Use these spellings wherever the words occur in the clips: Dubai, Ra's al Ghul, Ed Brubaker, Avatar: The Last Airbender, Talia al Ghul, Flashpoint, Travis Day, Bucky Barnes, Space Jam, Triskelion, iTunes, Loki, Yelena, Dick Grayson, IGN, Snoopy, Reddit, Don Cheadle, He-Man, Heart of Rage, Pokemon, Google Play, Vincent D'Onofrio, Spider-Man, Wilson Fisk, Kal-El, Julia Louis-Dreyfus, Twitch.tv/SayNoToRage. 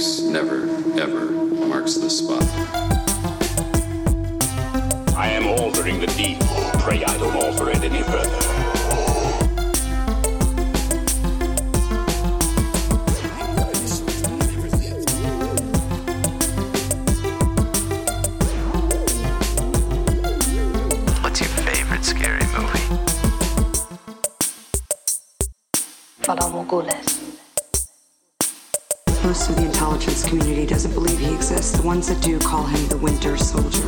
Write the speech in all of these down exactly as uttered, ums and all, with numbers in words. Netflix never, ever marks this spot. I am altering the deed. Pray I don't alter it any further. Most of the intelligence community doesn't believe he exists. The ones that do call him the Winter Soldier.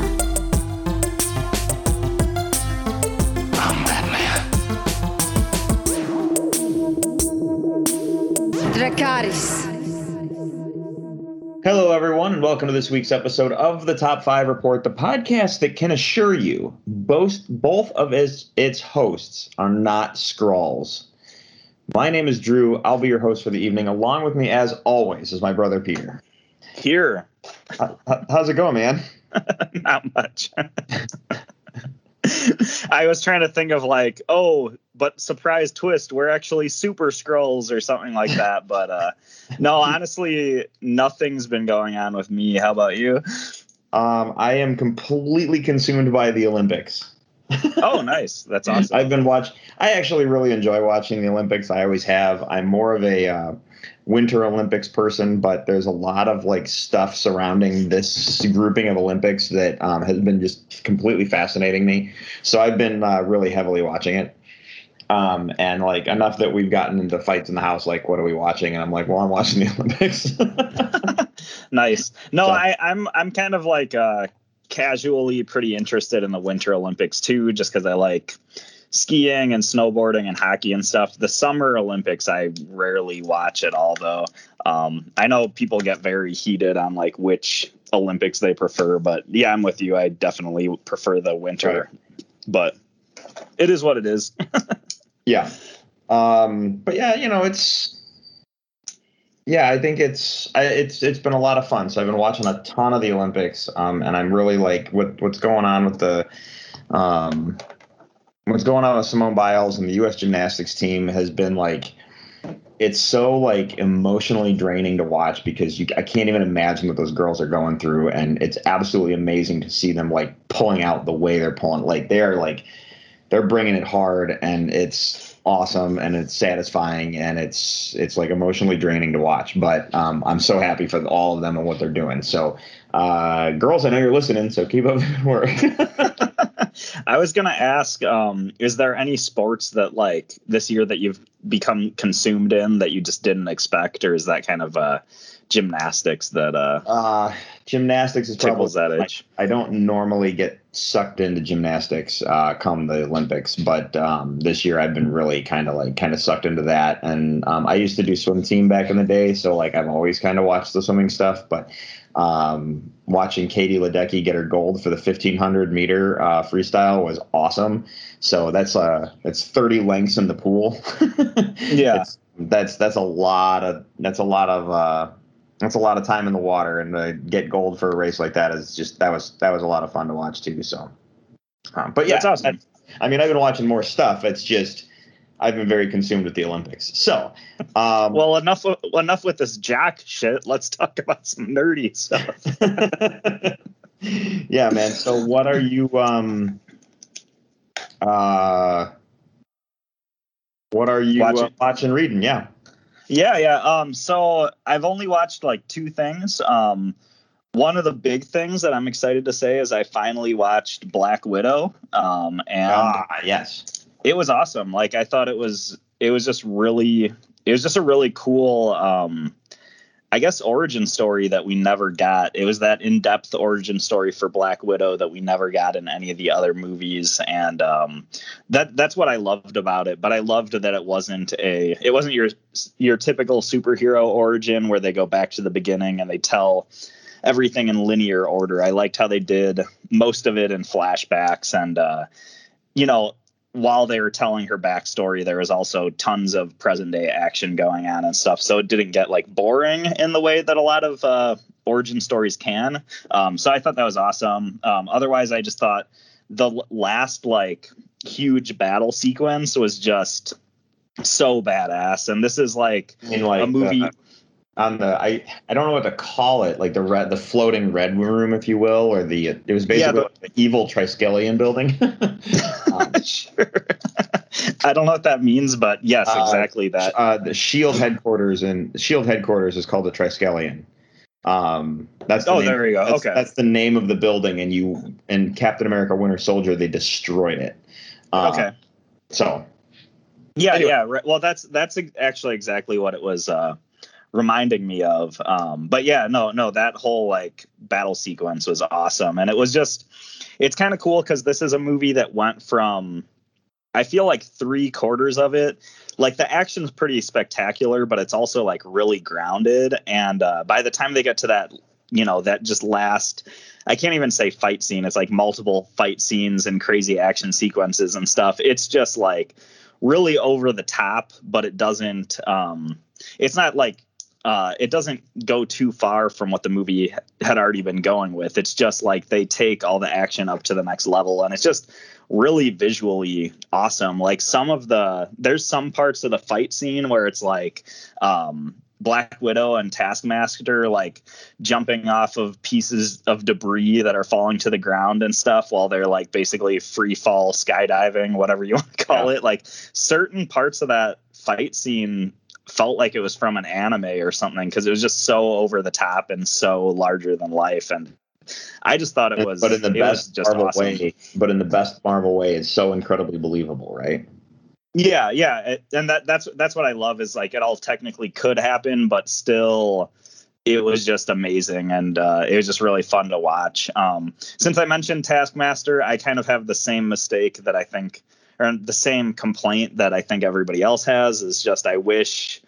I'm Batman. Dracarys. Hello, everyone, and welcome to this week's episode of the Top Five Report, the podcast that can assure you both, both of its, its hosts are not Skrulls. My name is Drew. I'll be your host for the evening. Along with me, as always, is my brother, Peter. Here. How, how's it going, man? Not much. I was trying to think of like, oh, but surprise twist, we're actually Super Skrulls or something like that. But uh, no, honestly, nothing's been going on with me. How about you? Um, I am completely consumed by the Olympics. Oh, nice. That's awesome. I've been watching. I actually really enjoy watching the Olympics. I always have. I'm more of a uh, Winter Olympics person, but there's a lot of like stuff surrounding this grouping of Olympics that um, has been just completely fascinating me. So I've been uh, really heavily watching it. Um, and like enough that we've gotten into fights in the house, like, what are we watching? And I'm like, well, I'm watching the Olympics. Nice. No, so. I, I'm I'm kind of like uh casually pretty interested in the Winter Olympics too, just because I like skiing and snowboarding and hockey and stuff. The Summer Olympics I rarely watch at all, though. Um, I know people get very heated on like which Olympics they prefer, but yeah, I'm with you. I definitely prefer the winter, right. But it is what it is. Yeah. Um, but yeah, you know, it's Yeah, I think it's it's it's been a lot of fun. So I've been watching a ton of the Olympics, um, and I'm really like what what's going on with the um, what's going on with Simone Biles and the U S gymnastics team has been like it's so like emotionally draining to watch because you I can't even imagine what those girls are going through, and it's absolutely amazing to see them like pulling out the way they're pulling. Like they're like they're bringing it hard, and it's awesome, and it's satisfying, and it's it's like emotionally draining to watch, but um I'm so happy for all of them and what they're doing. So uh girls, I know you're listening, so keep up the good work. I was gonna ask, um is there any sports that like this year that you've become consumed in that you just didn't expect, or is that kind of uh gymnastics that uh uh gymnastics is probably that itch. I, I don't normally get sucked into gymnastics uh come the Olympics, but um this year I've been really kind of like kind of sucked into that, and um I used to do swim team back in the day, so like I've always kind of watched the swimming stuff, but um watching Katie Ledecky get her gold for the fifteen hundred meter uh freestyle was awesome. So that's uh that's thirty lengths in the pool. Yeah, it's, that's that's a lot of that's a lot of uh That's a lot of time in the water, and to get gold for a race like that is just that was that was a lot of fun to watch too. So, um, but yeah, that's awesome. I, I mean, I've been watching more stuff. It's just I've been very consumed with the Olympics. So, um, well, enough enough with this jock shit. Let's talk about some nerdy stuff. Yeah, man. So, what are you? Um, uh, what are you watching, uh, watching reading? Yeah. Yeah, yeah. Um, so I've only watched like two things. Um, one of the big things that I'm excited to say is I finally watched Black Widow. Um, and ah, yes, it was awesome. Like I thought it was, it was just really, it was just a really cool, um, I guess, origin story that we never got. It was that in-depth origin story for Black Widow that we never got in any of the other movies. And um, that that's what I loved about it. But I loved that it wasn't a it wasn't your your typical superhero origin where they go back to the beginning and they tell everything in linear order. I liked how they did most of it in flashbacks. And, uh, you know, while they were telling her backstory, there was also tons of present day action going on and stuff. So it didn't get like boring in the way that a lot of uh, origin stories can. Um, so I thought that was awesome. Um, otherwise, I just thought the last like huge battle sequence was just so badass. And this is like, like a movie. Uh, on the I I don't know what to call it, like the red, the floating red room, if you will, or the it was basically yeah, but, like the evil Triskelion building. um, sure. I don't know what that means, but yes, uh, exactly that. Uh, the Shield headquarters and Shield headquarters is called the Triskelion. Um, that's the oh, name. There we go. That's, okay, that's the name of the building, and you and Captain America: Winter Soldier, they destroyed it. Um, okay, so yeah, anyway. yeah. Right. Well, that's that's actually exactly what it was uh, reminding me of. Um, but yeah, no, no, that whole like battle sequence was awesome, and it was just it's kind of cool because this is a movie that went from. I feel like three quarters of it, like the action's pretty spectacular, but it's also like really grounded. And uh, by the time they get to that, you know, that just last, I can't even say fight scene. It's like multiple fight scenes and crazy action sequences and stuff. It's just like really over the top, but it doesn't, um, it's not like, uh, it doesn't go too far from what the movie had already been going with. It's just like they take all the action up to the next level, and it's just really visually awesome. Like some of the there's some parts of the fight scene where it's like um, Black Widow and Taskmaster like jumping off of pieces of debris that are falling to the ground and stuff while they're like basically free fall skydiving, whatever you want to call yeah. it. Like certain parts of that fight scene felt like it was from an anime or something because it was just so over the top and so larger than life, and I just thought it was but in the best Marvel awesome. way but in the best Marvel way it's so incredibly believable, right? Yeah, yeah, it, and that that's that's what I love is like it all technically could happen, but still it was just amazing, and uh, it was just really fun to watch. Um, since I mentioned Taskmaster, I kind of have the same mistake that I think or the same complaint that I think everybody else has is just I wish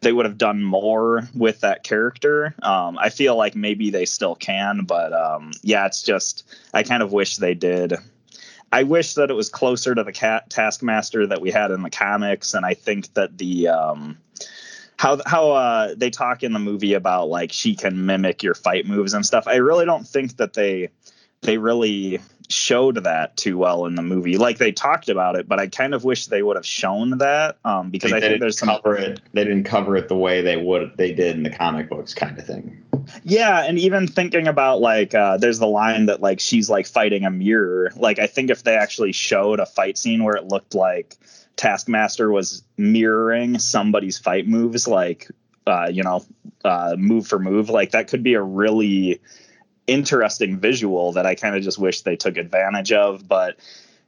they would have done more with that character. Um, I feel like maybe they still can, but um, yeah, it's just I kind of wish they did. I wish that it was closer to the cat Taskmaster that we had in the comics, and I think that the um, how how uh, they talk in the movie about like she can mimic your fight moves and stuff. I really don't think that they they really. showed that too well in the movie. Like they talked about it, but I kind of wish they would have shown that um because they I think there's some cover it, they didn't cover it the way they would they did in the comic books kind of thing. Yeah, and even thinking about like uh there's the line that like she's like fighting a mirror. Like I think if they actually showed a fight scene where it looked like Taskmaster was mirroring somebody's fight moves, like uh you know uh move for move, like that could be a really interesting visual that I kind of just wish they took advantage of. But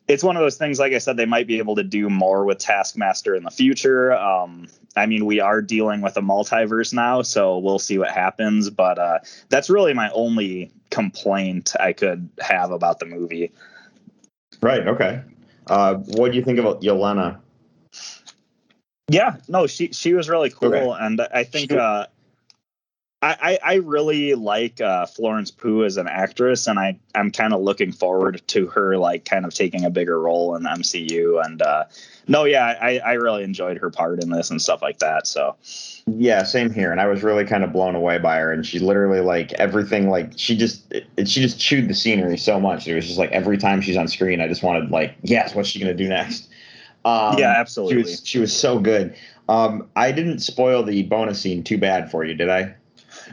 it's one of those things, like I said, they might be able to do more with Taskmaster in the future. Um, I mean, we are dealing with a multiverse now, so we'll see what happens. But uh, that's really my only complaint I could have about the movie. Right. Okay. Uh, what do you think about Yelena? Yeah, no, she, she was really cool. Okay. And I think, she- uh, I, I really like uh, Florence Pugh as an actress, and I, I'm kind of looking forward to her like kind of taking a bigger role in the M C U. And uh, no, yeah, I, I really enjoyed her part in this and stuff like that. So, yeah, same here. And I was really kind of blown away by her. And she literally like everything like she just it, she just chewed the scenery so much. It was just like every time she's on screen, I just wanted like, yes, what's she going to do next? Um, yeah, absolutely. She was, she was so good. Um, I didn't spoil the bonus scene too bad for you, did I?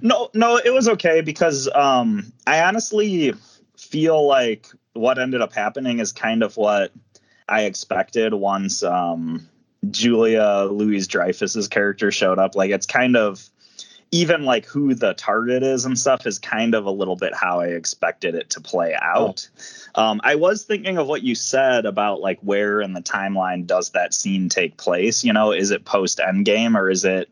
No, no, it was okay because um, I honestly feel like what ended up happening is kind of what I expected once um, Julia Louis-Dreyfus's character showed up. Like it's kind of even like who the target is and stuff is kind of a little bit how I expected it to play out. Oh. Um, I was thinking of what you said about like where in the timeline does that scene take place? You know, is it post Endgame or is it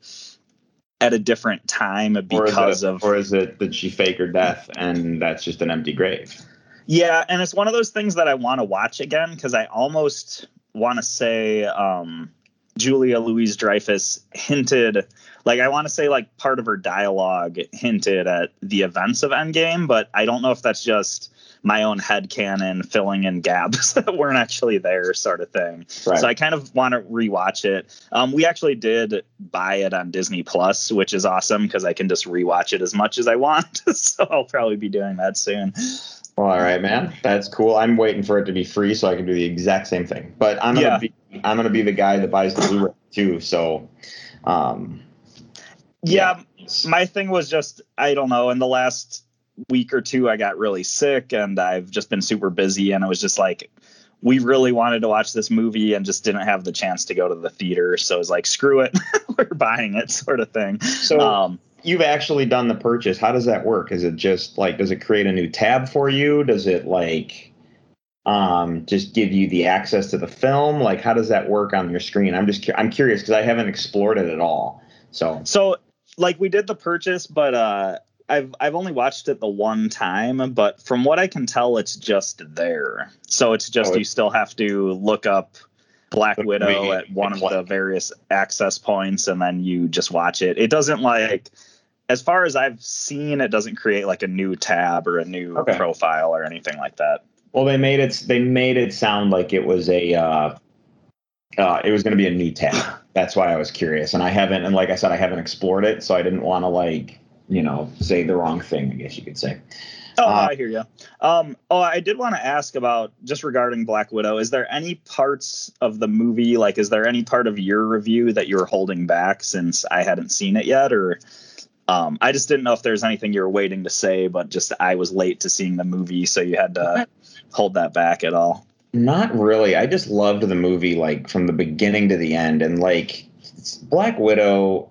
at a different time because of, or is it that she faked her death and that's just an empty grave? Yeah. And it's one of those things that I want to watch again, because I almost want to say um, Julia Louis-Dreyfus hinted, like I want to say like part of her dialogue hinted at the events of Endgame, but I don't know if that's just my own headcanon filling in gaps that weren't actually there sort of thing. Right. So I kind of want to rewatch it. Um, we actually did buy it on Disney Plus, which is awesome because I can just rewatch it as much as I want. So I'll probably be doing that soon. Well, all right, man. That's cool. I'm waiting for it to be free so I can do the exact same thing. But I'm gonna yeah. be I'm gonna be the guy that buys the Blu-ray too. So um, yeah. yeah. things. My thing was just, I don't know, in the last week or two, I got really sick and I've just been super busy. And it was just like, we really wanted to watch this movie and just didn't have the chance to go to the theater. So it was like, screw it. We're buying it, sort of thing. So um, you've actually done the purchase. How does that work? Is it just like, does it create a new tab for you? Does it like um, just give you the access to the film? Like, how does that work on your screen? I'm just, I'm curious because I haven't explored it at all. So, so like we did the purchase, but uh, I've I've only watched it the one time, but from what I can tell, it's just there. So it's just oh, you still have to look up Black Widow we, at one of like, the various access points, and then you just watch it. It doesn't like, as far as I've seen, it doesn't create like a new tab or a new okay. profile or anything like that. Well, they made it they made it sound like it was a uh, uh, it was going to be a new tab. That's why I was curious, and I haven't. And like I said, I haven't explored it, so I didn't want to like. You know, say the wrong thing, I guess you could say. Oh, uh, I hear you. Um, oh, I did want to ask about, just regarding Black Widow, is there any parts of the movie, like, is there any part of your review that you were holding back since I hadn't seen it yet? Or um, I just didn't know if there's anything you were waiting to say, but just I was late to seeing the movie, so you had to hold that back at all. Not really. I just loved the movie, like, from the beginning to the end. And, like, Black Widow...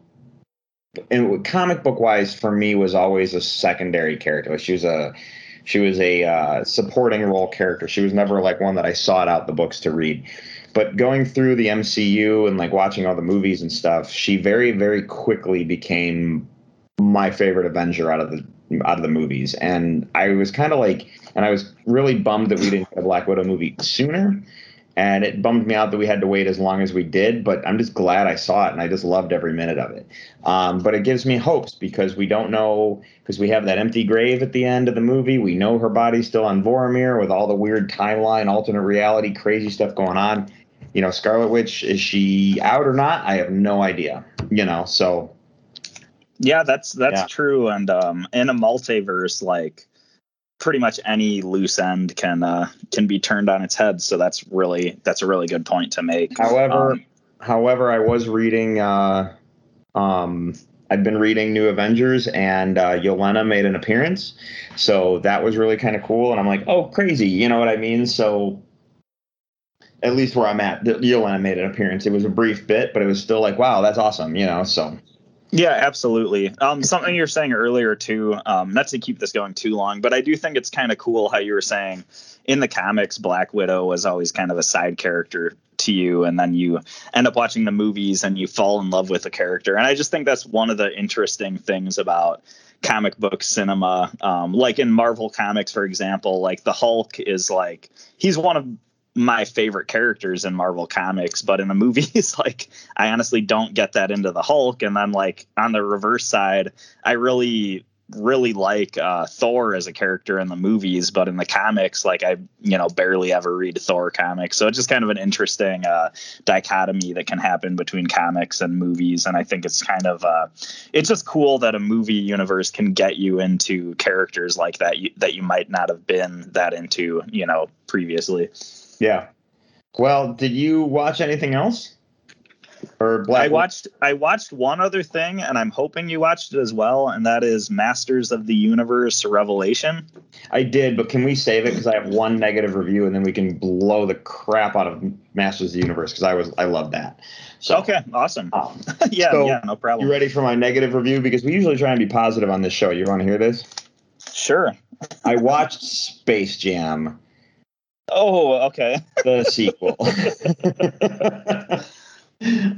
And comic book wise, for me, was always a secondary character. She was a she was a uh, supporting role character. She was never like one that I sought out the books to read. But going through the M C U and like watching all the movies and stuff, she very, very quickly became my favorite Avenger out of the out of the movies. And I was kind of like, and I was really bummed that we didn't get a Black Widow movie sooner. And it bummed me out that we had to wait as long as we did, but I'm just glad I saw it, and I just loved every minute of it. Um, but it gives me hopes because we don't know, because we have that empty grave at the end of the movie. We know her body's still on Vormir with all the weird timeline, alternate reality, crazy stuff going on. You know, Scarlet Witch, is she out or not? I have no idea, you know, so. Yeah, that's that's yeah. true. And um, in a multiverse, like. Pretty much any loose end can uh, can be turned on its head. So that's really that's a really good point to make. However, um, however, I was reading. Uh, um, I've been reading New Avengers, and uh, Yelena made an appearance. So that was really kind of cool. And I'm like, oh, crazy. You know what I mean? So at least where I'm at, Yelena made an appearance. It was a brief bit, but it was still like, wow, that's awesome. You know, so. Yeah, absolutely. Um, something you were saying earlier, too, um, not to keep this going too long, but I do think it's kind of cool how you were saying in the comics, Black Widow was always kind of a side character to you. And then you end up watching the movies and you fall in love with a character. And I just think that's one of the interesting things about comic book cinema, um, like in Marvel Comics, for example, like the Hulk is like he's one of my favorite characters in Marvel Comics, but in the movies, like I honestly don't get that into the Hulk. And then like on the reverse side, I really, really like uh, Thor as a character in the movies, but in the comics, like I, you know, barely ever read Thor comics. So it's just kind of an interesting uh, dichotomy that can happen between comics and movies. And I think it's kind of, uh, it's just cool that a movie universe can get you into characters like that, you, that you might not have been that into, you know, previously. Yeah. Well, did you watch anything else? Or Black I watched I watched one other thing, and I'm hoping you watched it as well, and that is Masters of the Universe Revelation. I did, but can we save it because I have one negative review, and then we can blow the crap out of Masters of the Universe because I was I love that. So okay, awesome. Um, yeah, so yeah, no problem. You ready for my negative review? Because we usually try and be positive on this show. You want to hear this? Sure. I watched Space Jam. Oh, okay. The sequel.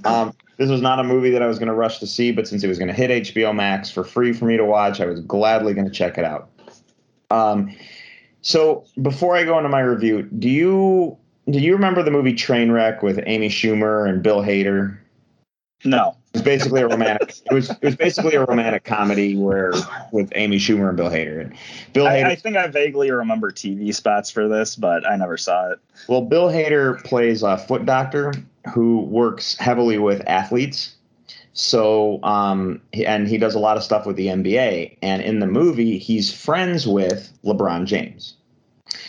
um, this was not a movie that I was going to rush to see, but since it was going to hit H B O Max for free for me to watch, I was gladly going to check it out. Um, so before I go into my review, do you do you remember the movie Trainwreck with Amy Schumer and Bill Hader? No. It was basically a romantic. it was it was basically a romantic comedy where with Amy Schumer and Bill Hader. And Bill Hader. I, I think I vaguely remember T V spots for this, but I never saw it. Well, Bill Hader plays a foot doctor who works heavily with athletes. So, um, and he does a lot of stuff with the N B A. And in the movie, he's friends with LeBron James.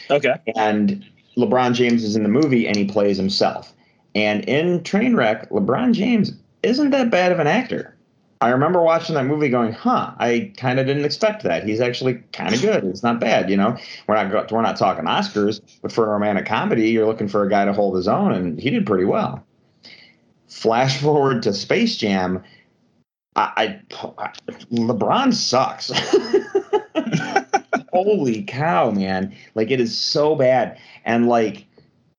Okay. And LeBron James is in the movie, and he plays himself. And in Trainwreck, LeBron James isn't that bad of an actor. I remember watching that movie going, huh, I kind of didn't expect that. He's actually kind of good. It's not bad. You know, we're not we're not talking Oscars, but for a romantic comedy, you're looking for a guy to hold his own, and he did pretty well. Flash forward to Space Jam. I, I LeBron sucks. Holy cow, man. Like, it is so bad. And like,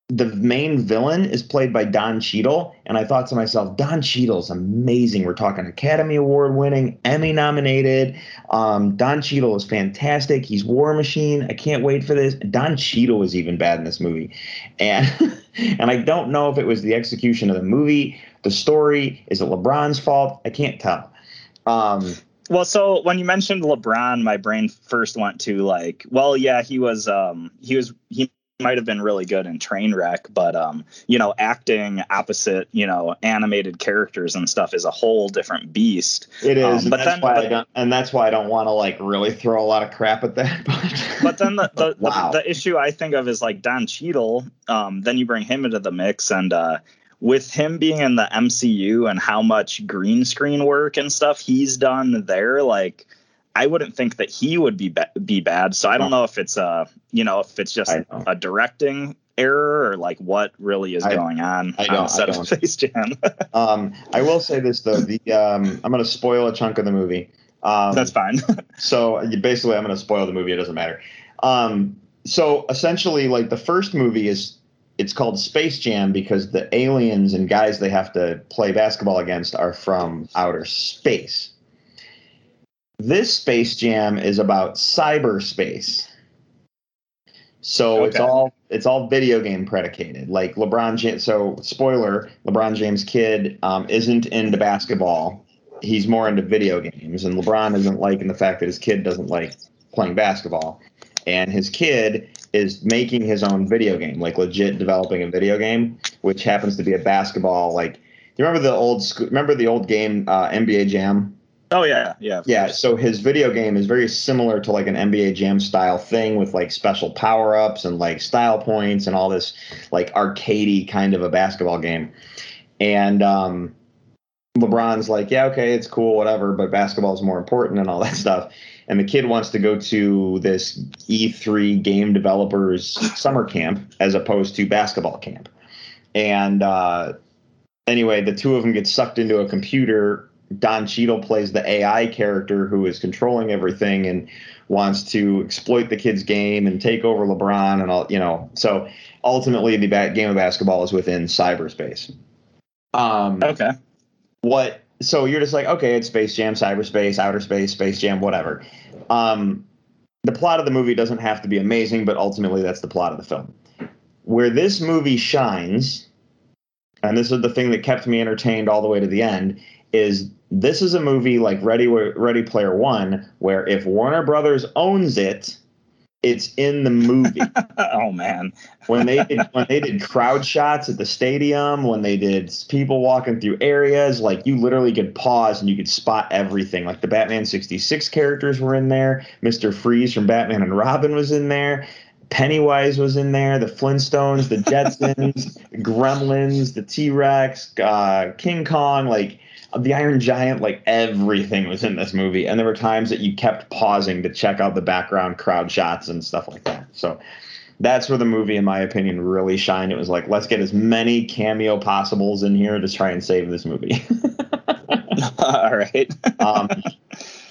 the main villain is played by Don Cheadle, and I thought to myself, Don Cheadle's amazing. We're talking Academy Award-winning, Emmy-nominated. Um, Don Cheadle is fantastic. He's War Machine. I can't wait for this. Don Cheadle was even bad in this movie, and and I don't know if it was the execution of the movie, the story. Is it LeBron's fault? I can't tell. Um, Well, so when you mentioned LeBron, my brain first went to like, well, yeah, he was, um, he was, he. might have been really good in Trainwreck, but um you know, acting opposite, you know, animated characters and stuff is a whole different beast. It is, um, but and that's then why but, I don't, and that's why I don't want to like really throw a lot of crap at that. But, but then the the, wow. the the issue I think of is like Don Cheadle. Um, then you bring him into the mix, and uh, with him being in the M C U and how much green screen work and stuff he's done there, like, I wouldn't think that he would be ba- be bad. So I don't know if it's a, you know, if it's just a directing error or like what really is I, going on I don't, on the set I don't. of Space Jam. um, I will say this though, the um, I'm going to spoil a chunk of the movie. Um, That's fine. So basically, I'm going to spoil the movie. It doesn't matter. Um, so essentially, like the first movie is, it's called Space Jam because the aliens and guys they have to play basketball against are from outer space. This Space Jam is about cyberspace. So okay. it's all it's all video game predicated. Like LeBron James, so spoiler, LeBron James' kid um, isn't into basketball. He's more into video games. And LeBron isn't liking the fact that his kid doesn't like playing basketball. And his kid is making his own video game, like legit developing a video game, which happens to be a basketball. Like, do you remember the old sc- remember the old game uh, N B A Jam? Oh, yeah, yeah. Yeah, so his video game is very similar to, like, an N B A Jam style thing with, like, special power-ups and, like, style points and all this, like, arcadey kind of a basketball game. And um, LeBron's like, yeah, okay, it's cool, whatever, but basketball is more important and all that stuff. And the kid wants to go to this E three game developers summer camp as opposed to basketball camp. And uh, anyway, the two of them get sucked into a computer. Don Cheadle plays the A I character who is controlling everything and wants to exploit the kid's game and take over LeBron and all, you know. So ultimately, the ba- game of basketball is within cyberspace. Um, okay. What? So you're just like, okay, it's Space Jam, cyberspace, outer space, Space Jam, whatever. Um, the plot of the movie doesn't have to be amazing, but ultimately that's the plot of the film. Where this movie shines, and this is the thing that kept me entertained all the way to the end, is this is a movie like Ready Ready Player One, where if Warner Brothers owns it, it's in the movie. Oh, man. When they did, when they did crowd shots at the stadium, when they did people walking through areas, like you literally could pause and you could spot everything. Like the Batman sixty-six characters were in there. Mister Freeze from Batman and Robin was in there. Pennywise was in there, the Flintstones, the Jetsons, Gremlins, the T-Rex, uh, King Kong, like the Iron Giant, like everything was in this movie. And there were times that you kept pausing to check out the background crowd shots and stuff like that. So that's where the movie, in my opinion, really shined. It was like, let's get as many cameo possibles in here to try and save this movie. All right. um,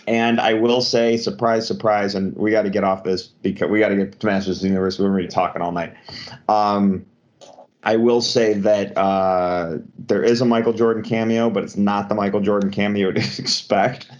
And I will say, surprise, surprise, and we got to get off this because we got to get to Masters of the Universe. We're going to be talking all night. Um, I will say that uh, there is a Michael Jordan cameo, but it's not the Michael Jordan cameo to expect,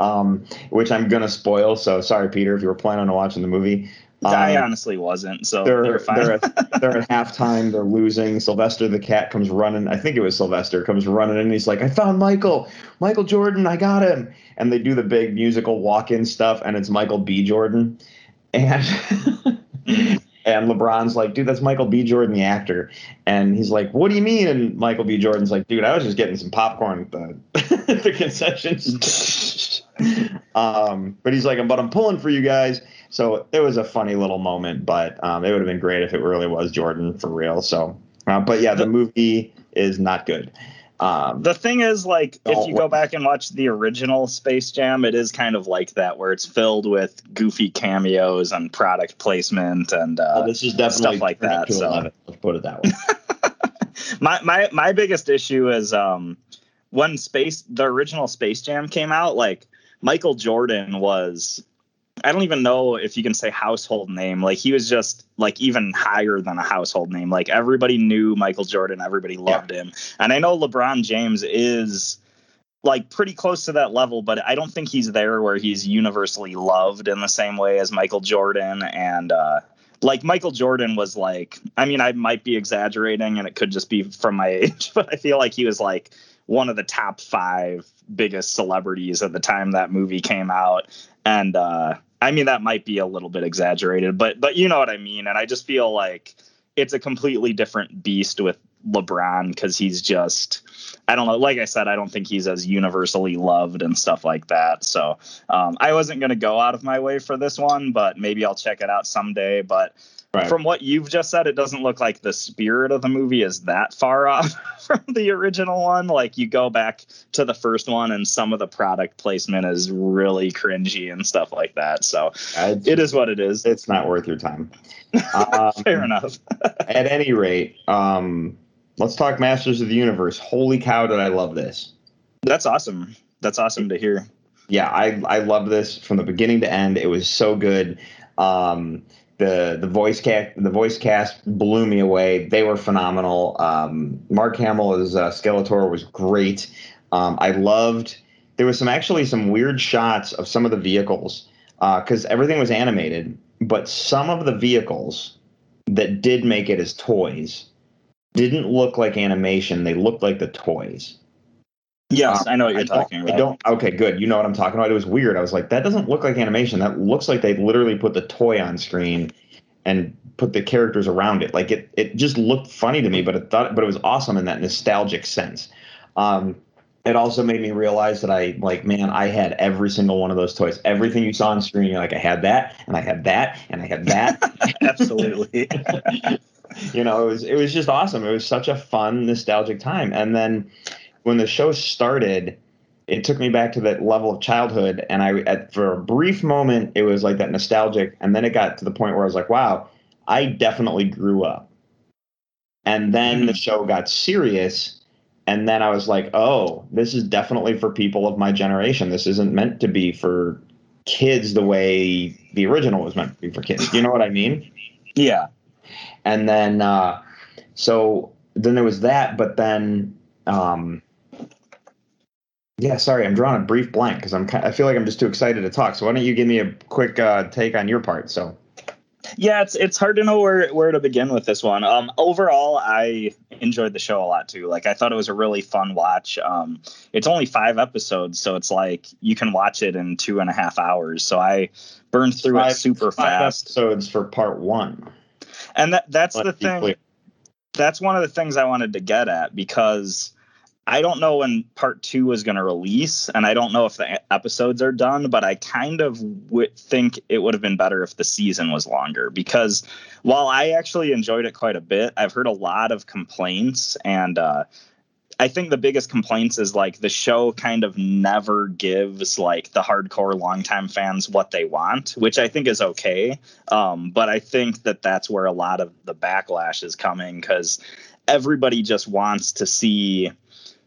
um, which I'm going to spoil. So sorry, Peter, if you were planning on watching the movie. Um, I honestly wasn't, so they're, they're fine. they're, at, they're at halftime. They're losing. Sylvester the cat comes running. I think it was Sylvester comes running in. And he's like, I found Michael. Michael Jordan, I got him. And they do the big musical walk-in stuff, and it's Michael B. Jordan. And and LeBron's like, dude, that's Michael B. Jordan, the actor. And he's like, what do you mean? And Michael B. Jordan's like, dude, I was just getting some popcorn at the, at the concessions. um, but he's like, but I'm pulling for you guys. So it was a funny little moment, but um, it would have been great if it really was Jordan for real. So, uh, but yeah, the movie is not good. Um, the thing is, like, if you go back and watch the original Space Jam, it is kind of like that, where it's filled with goofy cameos and product placement and uh, oh, this is definitely stuff like that. So let's put it that way. my my my biggest issue is um, when Space the original Space Jam came out, like Michael Jordan was, I don't even know if you can say household name. Like, he was just like even higher than a household name. Like, everybody knew Michael Jordan. Everybody loved yeah. him. And I know LeBron James is like pretty close to that level, but I don't think he's there where he's universally loved in the same way as Michael Jordan. And uh, like Michael Jordan was like, I mean, I might be exaggerating and it could just be from my age, but I feel like he was like one of the top five biggest celebrities at the time that movie came out. And, uh, I mean, that might be a little bit exaggerated, but but you know what I mean. And I just feel like it's a completely different beast with LeBron, because he's just, I don't know, like I said, I don't think he's as universally loved and stuff like that. So um, I wasn't going to go out of my way for this one, but maybe I'll check it out someday. But right. From what you've just said, it doesn't look like the spirit of the movie is that far off from the original one. Like, you go back to the first one and some of the product placement is really cringy and stuff like that. So just, it is what it is. It's not worth your time. Um, Fair enough. At any rate, um, let's talk Masters of the Universe. Holy cow, did I love this. That's awesome. That's awesome to hear. Yeah, I, I love this from the beginning to end. It was so good. Um The the voice cast the voice cast blew me away. They were phenomenal. Um, Mark Hamill as uh, Skeletor was great. Um, I loved. There was some actually some weird shots of some of the vehicles because uh, everything was animated, but some of the vehicles that did make it as toys didn't look like animation. They looked like the toys. Yes, um, I know what you're I talking about. I don't. Okay, good. You know what I'm talking about. It was weird. I was like, that doesn't look like animation. That looks like they literally put the toy on screen and put the characters around it. Like, it, it just looked funny to me, but it thought, but it was awesome in that nostalgic sense. Um, it also made me realize that I like, man, I had every single one of those toys. Everything you saw on screen, you're like, I had that, and I had that, and I had that. Absolutely. You know, it was it was just awesome. It was such a fun, nostalgic time, and then. When the show started, it took me back to that level of childhood, and I, at, for a brief moment, it was like that nostalgic, and then it got to the point where I was like, wow, I definitely grew up. And then the show got serious, and then I was like, oh, this is definitely for people of my generation. This isn't meant to be for kids the way the original was meant to be for kids. You know what I mean? Yeah. And then, uh, so then there was that, but then, um, yeah, sorry, I'm drawing a brief blank because I'm. Kind of, I feel like I'm just too excited to talk. So why don't you give me a quick uh, take on your part? So, yeah, it's it's hard to know where where to begin with this one. Um, overall, I enjoyed the show a lot too. Like, I thought it was a really fun watch. Um, it's only five episodes, so it's like you can watch it in two and a half hours. So I burned through five, it super five fast. Episodes for part one, and that that's Let's the thing. Clear. That's one of the things I wanted to get at, because I don't know when part two is going to release, and I don't know if the episodes are done, but I kind of w- think it would have been better if the season was longer, because while I actually enjoyed it quite a bit, I've heard a lot of complaints, and uh, I think the biggest complaints is like the show kind of never gives like the hardcore longtime fans what they want, which I think is okay. Um, but I think that that's where a lot of the backlash is coming, because everybody just wants to see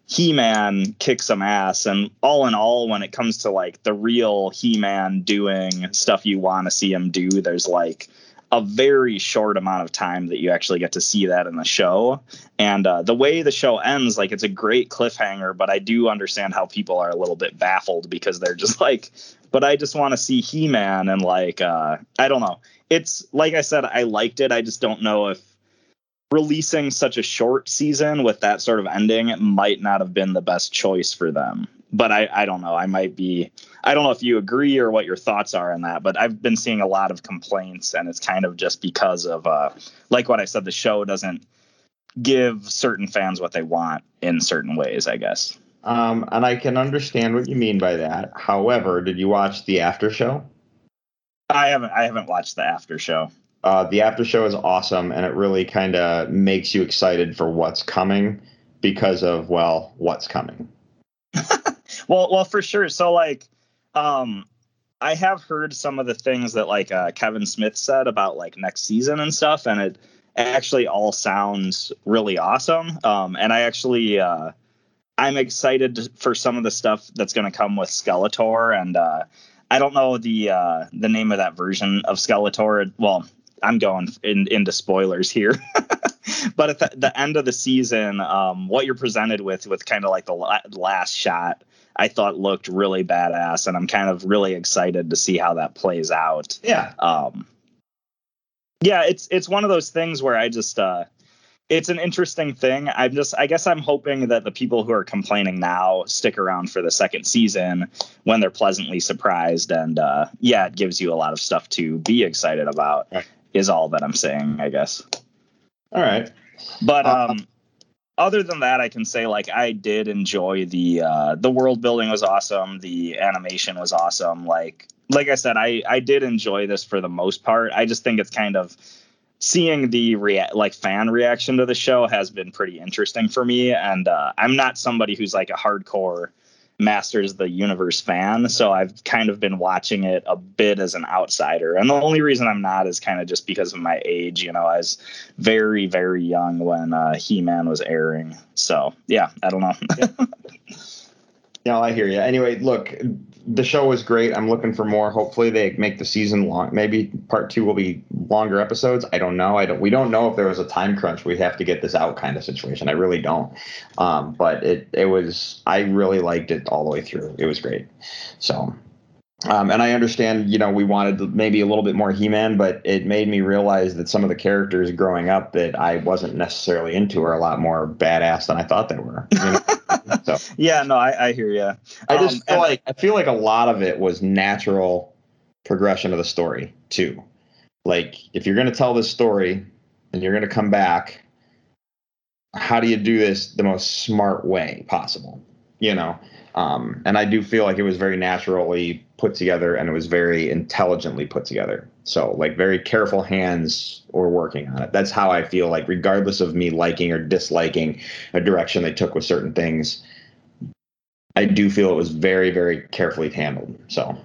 He-Man kick some ass, and all in all, when it comes to like the real He-Man doing stuff you want to see him do, there's like a very short amount of time that you actually get to see that in the show. And uh, the way the show ends, like, it's a great cliffhanger, but I do understand how people are a little bit baffled, because they're just like, but I just want to see He-Man, and like, uh, I don't know. It's like I said, I liked it. I just don't know if releasing such a short season with that sort of ending, it might not have been the best choice for them. But I, I don't know. I might be, I don't know if you agree or what your thoughts are on that, but I've been seeing a lot of complaints, and it's kind of just because of, uh, like what I said, the show doesn't give certain fans what they want in certain ways, I guess. Um, and I can understand what you mean by that. However, did you watch the after show? I haven't, I haven't watched the after show. Uh, the after show is awesome, and it really kind of makes you excited for what's coming. because of, well, what's coming. well, well, for sure. So, like, um, I have heard some of the things that, like, uh, Kevin Smith said about, like, next season and stuff, and it actually all sounds really awesome. Um, and I actually, uh, I'm excited for some of the stuff that's going to come with Skeletor. And uh, I don't know the uh, the name of that version of Skeletor. Well, I'm going in, into spoilers here. But at the, the end of the season, um, what you're presented with, with kind of like the la- last shot, I thought looked really badass, and I'm kind of really excited to see how that plays out. Yeah. Um, yeah, it's it's one of those things where I just uh, it's an interesting thing. I'm just I guess I'm hoping that the people who are complaining now stick around for the second season when they're pleasantly surprised. And uh, yeah, it gives you a lot of stuff to be excited about, right, is all that I'm saying, I guess. All right. But um, uh, other than that, I can say, like, I did enjoy the uh, the world building was awesome. The animation was awesome. Like like I said, I, I did enjoy this for the most part. I just think it's kind of seeing the rea- like fan reaction to the show has been pretty interesting for me. And uh, I'm not somebody who's like a hardcore Masters of the Universe fan. So I've kind of been watching it a bit as an outsider. And the only reason I'm not is kind of just because of my age. You know, I was very, very young when uh, He-Man was airing. So, yeah, I don't know. Yeah. No, I hear you. Anyway, look, the show was great. I'm looking for more. Hopefully they make the season long. Maybe part two will be longer episodes. I don't know. I don't. We don't know if there was a time crunch. We have to get this out kind of situation. I really don't. Um, but it it was. I really liked it all the way through. It was great. So, um, and I understand. You know, we wanted maybe a little bit more He-Man, but it made me realize that some of the characters growing up that I wasn't necessarily into are a lot more badass than I thought they were. You know? So, yeah, no, I, I hear you. Um, I just feel like I feel like a lot of it was natural progression of the story too. Like, if you're going to tell this story and you're going to come back, how do you do this the most smart way possible? You know, um, and I do feel like it was very naturally put together, and it was very intelligently put together. So, like, very careful hands were working on it. That's how I feel, like, regardless of me liking or disliking a direction they took with certain things, I do feel it was very, very carefully handled. So,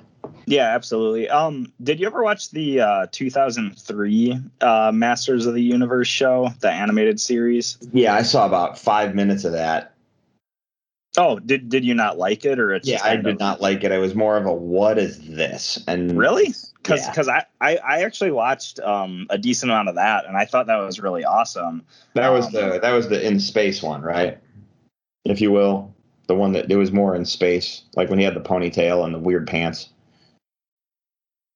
yeah, absolutely. Um, did you ever watch the uh, two thousand three uh, Masters of the Universe show, the animated series? Yeah, I saw about five minutes of that. Oh, did did you not like it? Or it's yeah, I did of... not like it. I was more of a, what is this? And really? Because because yeah. I, I, I actually watched um, a decent amount of that, and I thought that was really awesome. That um, was the that was the in space one, right? If you will, the one that it was more in space, like when he had the ponytail and the weird pants.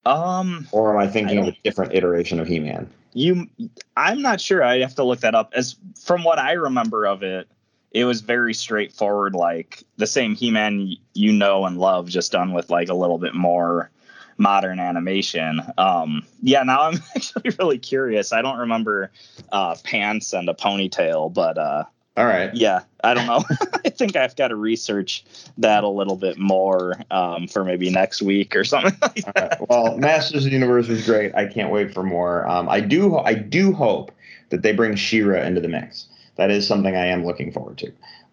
Um, or am I thinking I of a different iteration of He-Man? You, I'm not sure. I have to look that up. As from what I remember of it, it was very straightforward, like the same He-Man you know and love, just done with like a little bit more modern animation. Um, yeah, now I'm actually really curious. I don't remember uh, pants and a ponytail, but uh, all right. Yeah, I don't know. I think I've got to research that a little bit more um, for maybe next week or something like that. Right. Well, Masters of the Universe was great. I can't wait for more. Um, I do. I do hope that they bring She-Ra into the mix. That is something I am looking forward to,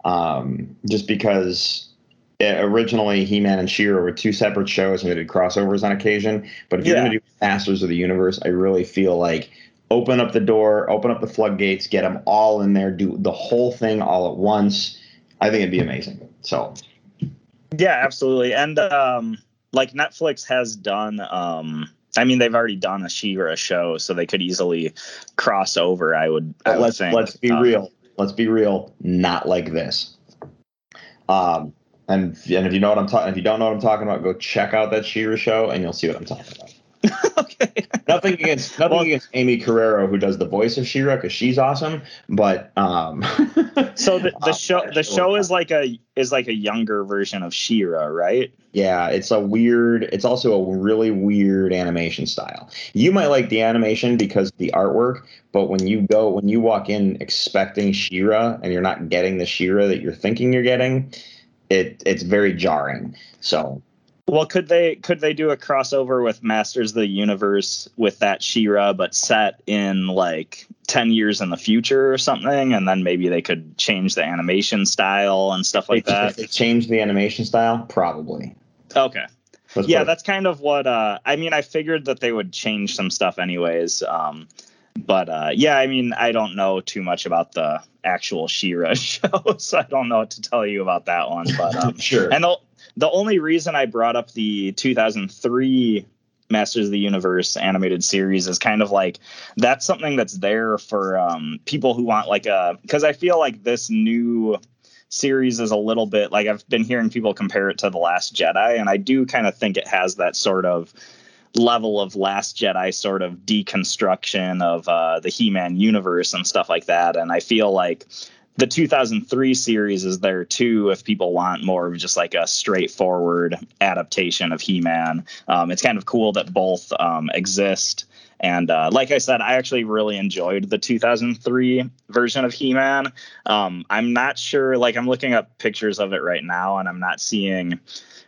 um, just because it, originally He-Man and She-Ra were two separate shows and they did crossovers on occasion. But if yeah. you're going to do Masters of the Universe, I really feel like open up the door, open up the floodgates, get them all in there, do the whole thing all at once. I think it'd be amazing. So, yeah, absolutely. And um, like Netflix has done um, I mean, they've already done a She-Ra show, so they could easily cross over. I would, I would let's, think. Let's be um, real. Let's be real, not like this. Um, and and if you know what I'm talking, if you don't know what I'm talking about, go check out that She-Ra show, and you'll see what I'm talking about. Okay. Nothing against nothing well, against Amy Carrero, who does the voice of She-Ra, because she's awesome. But um, so the, the show the show is like a is like a younger version of She-Ra, right? Yeah, it's a weird. It's also a really weird animation style. You might like the animation because of the artwork, but when you go, when you walk in expecting She-Ra and you're not getting the She-Ra that you're thinking you're getting, it it's very jarring. So, Well, could they could they do a crossover with Masters of the Universe with that She-Ra, but set in like ten years in the future or something? And then maybe they could change the animation style and stuff like that. If they change the animation style? Probably. Okay. Let's yeah, play. That's kind of what uh, I mean. I figured that they would change some stuff anyways. Um, but uh, yeah, I mean, I don't know too much about the actual She-Ra show, so I don't know what to tell you about that one. But um, sure. And the the only reason I brought up the two thousand three Masters of the Universe animated series is kind of like that's something that's there for um, people who want like a because I feel like this new series is a little bit like I've been hearing people compare it to The Last Jedi, and I do kind of think it has that sort of level of Last Jedi sort of deconstruction of uh, the He-Man universe and stuff like that. And I feel like the two thousand three series is there too if people want more of just like a straightforward adaptation of He-Man. Um, it's kind of cool that both um, exist. And uh, like I said, I actually really enjoyed the two thousand three version of He-Man. Um, I'm not sure, like I'm looking up pictures of it right now and I'm not seeing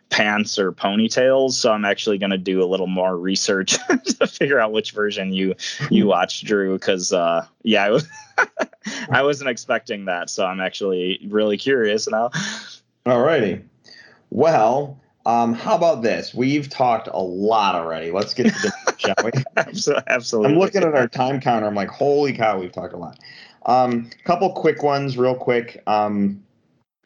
pants or ponytails. So I'm actually going to do a little more research to figure out which version you you watched, Drew, because, uh, yeah, I, was I wasn't expecting that. So I'm actually really curious now. All righty. Well, Um, how about this? We've talked a lot already. Let's get to this, shall we? Absolutely. I'm looking at our time counter. I'm like, holy cow, we've talked a lot. Um, couple quick ones real quick. Um,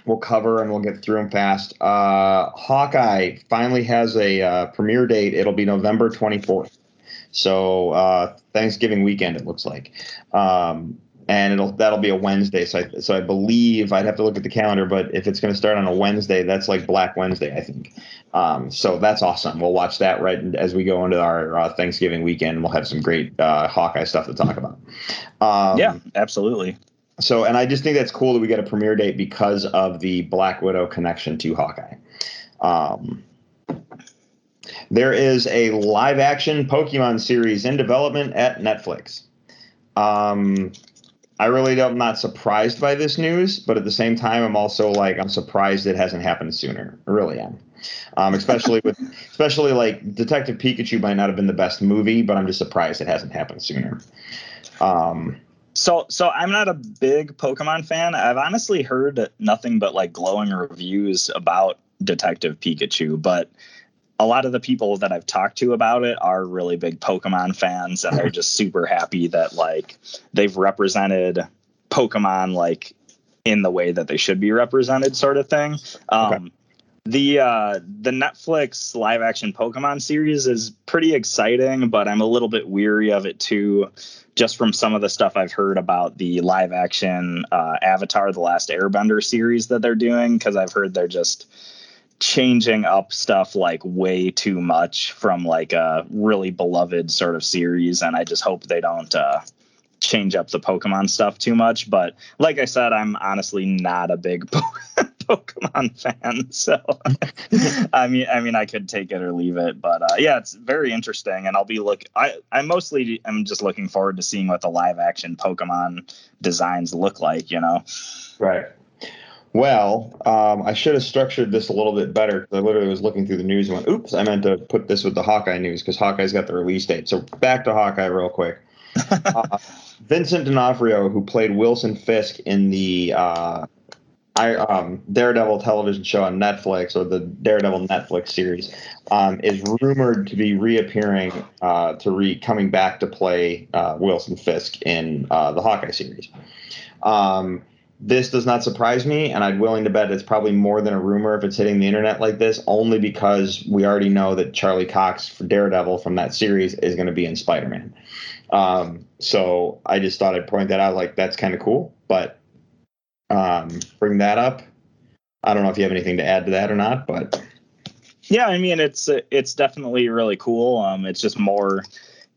we'll cover and we'll get through them fast. Uh, Hawkeye finally has a uh, premiere date. It'll be November twenty-fourth. So uh, Thanksgiving weekend, it looks like. Um, and it'll that'll be a Wednesday, so I, so I believe I'd have to look at the calendar, but if it's going to start on a Wednesday, that's like Black Wednesday, I think. Um, so that's awesome. We'll watch that right as we go into our uh, Thanksgiving weekend. We'll have some great uh, Hawkeye stuff to talk about. Um, yeah, absolutely. So, and I just think that's cool that we got a premiere date because of the Black Widow connection to Hawkeye. Um, there is a live-action Pokemon series in development at Netflix. Um... I really don't, I'm not surprised by this news, but at the same time, I'm also like, I'm surprised it hasn't happened sooner. I really am. Um, especially with, especially like Detective Pikachu might not have been the best movie, but I'm just surprised it hasn't happened sooner. Um, So so I'm not a big Pokemon fan. I've honestly heard nothing but like glowing reviews about Detective Pikachu, but a lot of the people that I've talked to about it are really big Pokemon fans, and they're just super happy that like they've represented Pokemon like in the way that they should be represented, sort of thing. Um, okay. The uh, the Netflix live action Pokemon series is pretty exciting, but I'm a little bit weary of it too, just from some of the stuff I've heard about the live action uh, Avatar: The Last Airbender series that they're doing, because I've heard they're just changing up stuff like way too much from like a really beloved sort of series. And I just hope they don't uh, change up the Pokemon stuff too much. But like I said, I'm honestly not a big po- Pokemon fan. So I mean, I mean, I could take it or leave it, but uh, yeah, it's very interesting. And I'll be look, I, I mostly am just looking forward to seeing what the live action Pokemon designs look like, you know? Right. Well, um, I should have structured this a little bit better, because I literally was looking through the news and went, oops, I meant to put this with the Hawkeye news because Hawkeye's got the release date. So back to Hawkeye real quick. uh, Vincent D'Onofrio, who played Wilson Fisk in the uh, I, um, Daredevil television show on Netflix, or the Daredevil Netflix series, um, is rumored to be reappearing, uh, to re coming back to play uh, Wilson Fisk in uh, the Hawkeye series. Um This does not surprise me, and I'm willing to bet it's probably more than a rumor if it's hitting the internet like this, only because we already know that Charlie Cox for Daredevil from that series is going to be in Spider-Man. Um, so I just thought I'd point that out. Like, that's kind of cool, but um, bring that up. I don't know if you have anything to add to that or not, but yeah, I mean, it's it's definitely really cool. Um, it's just more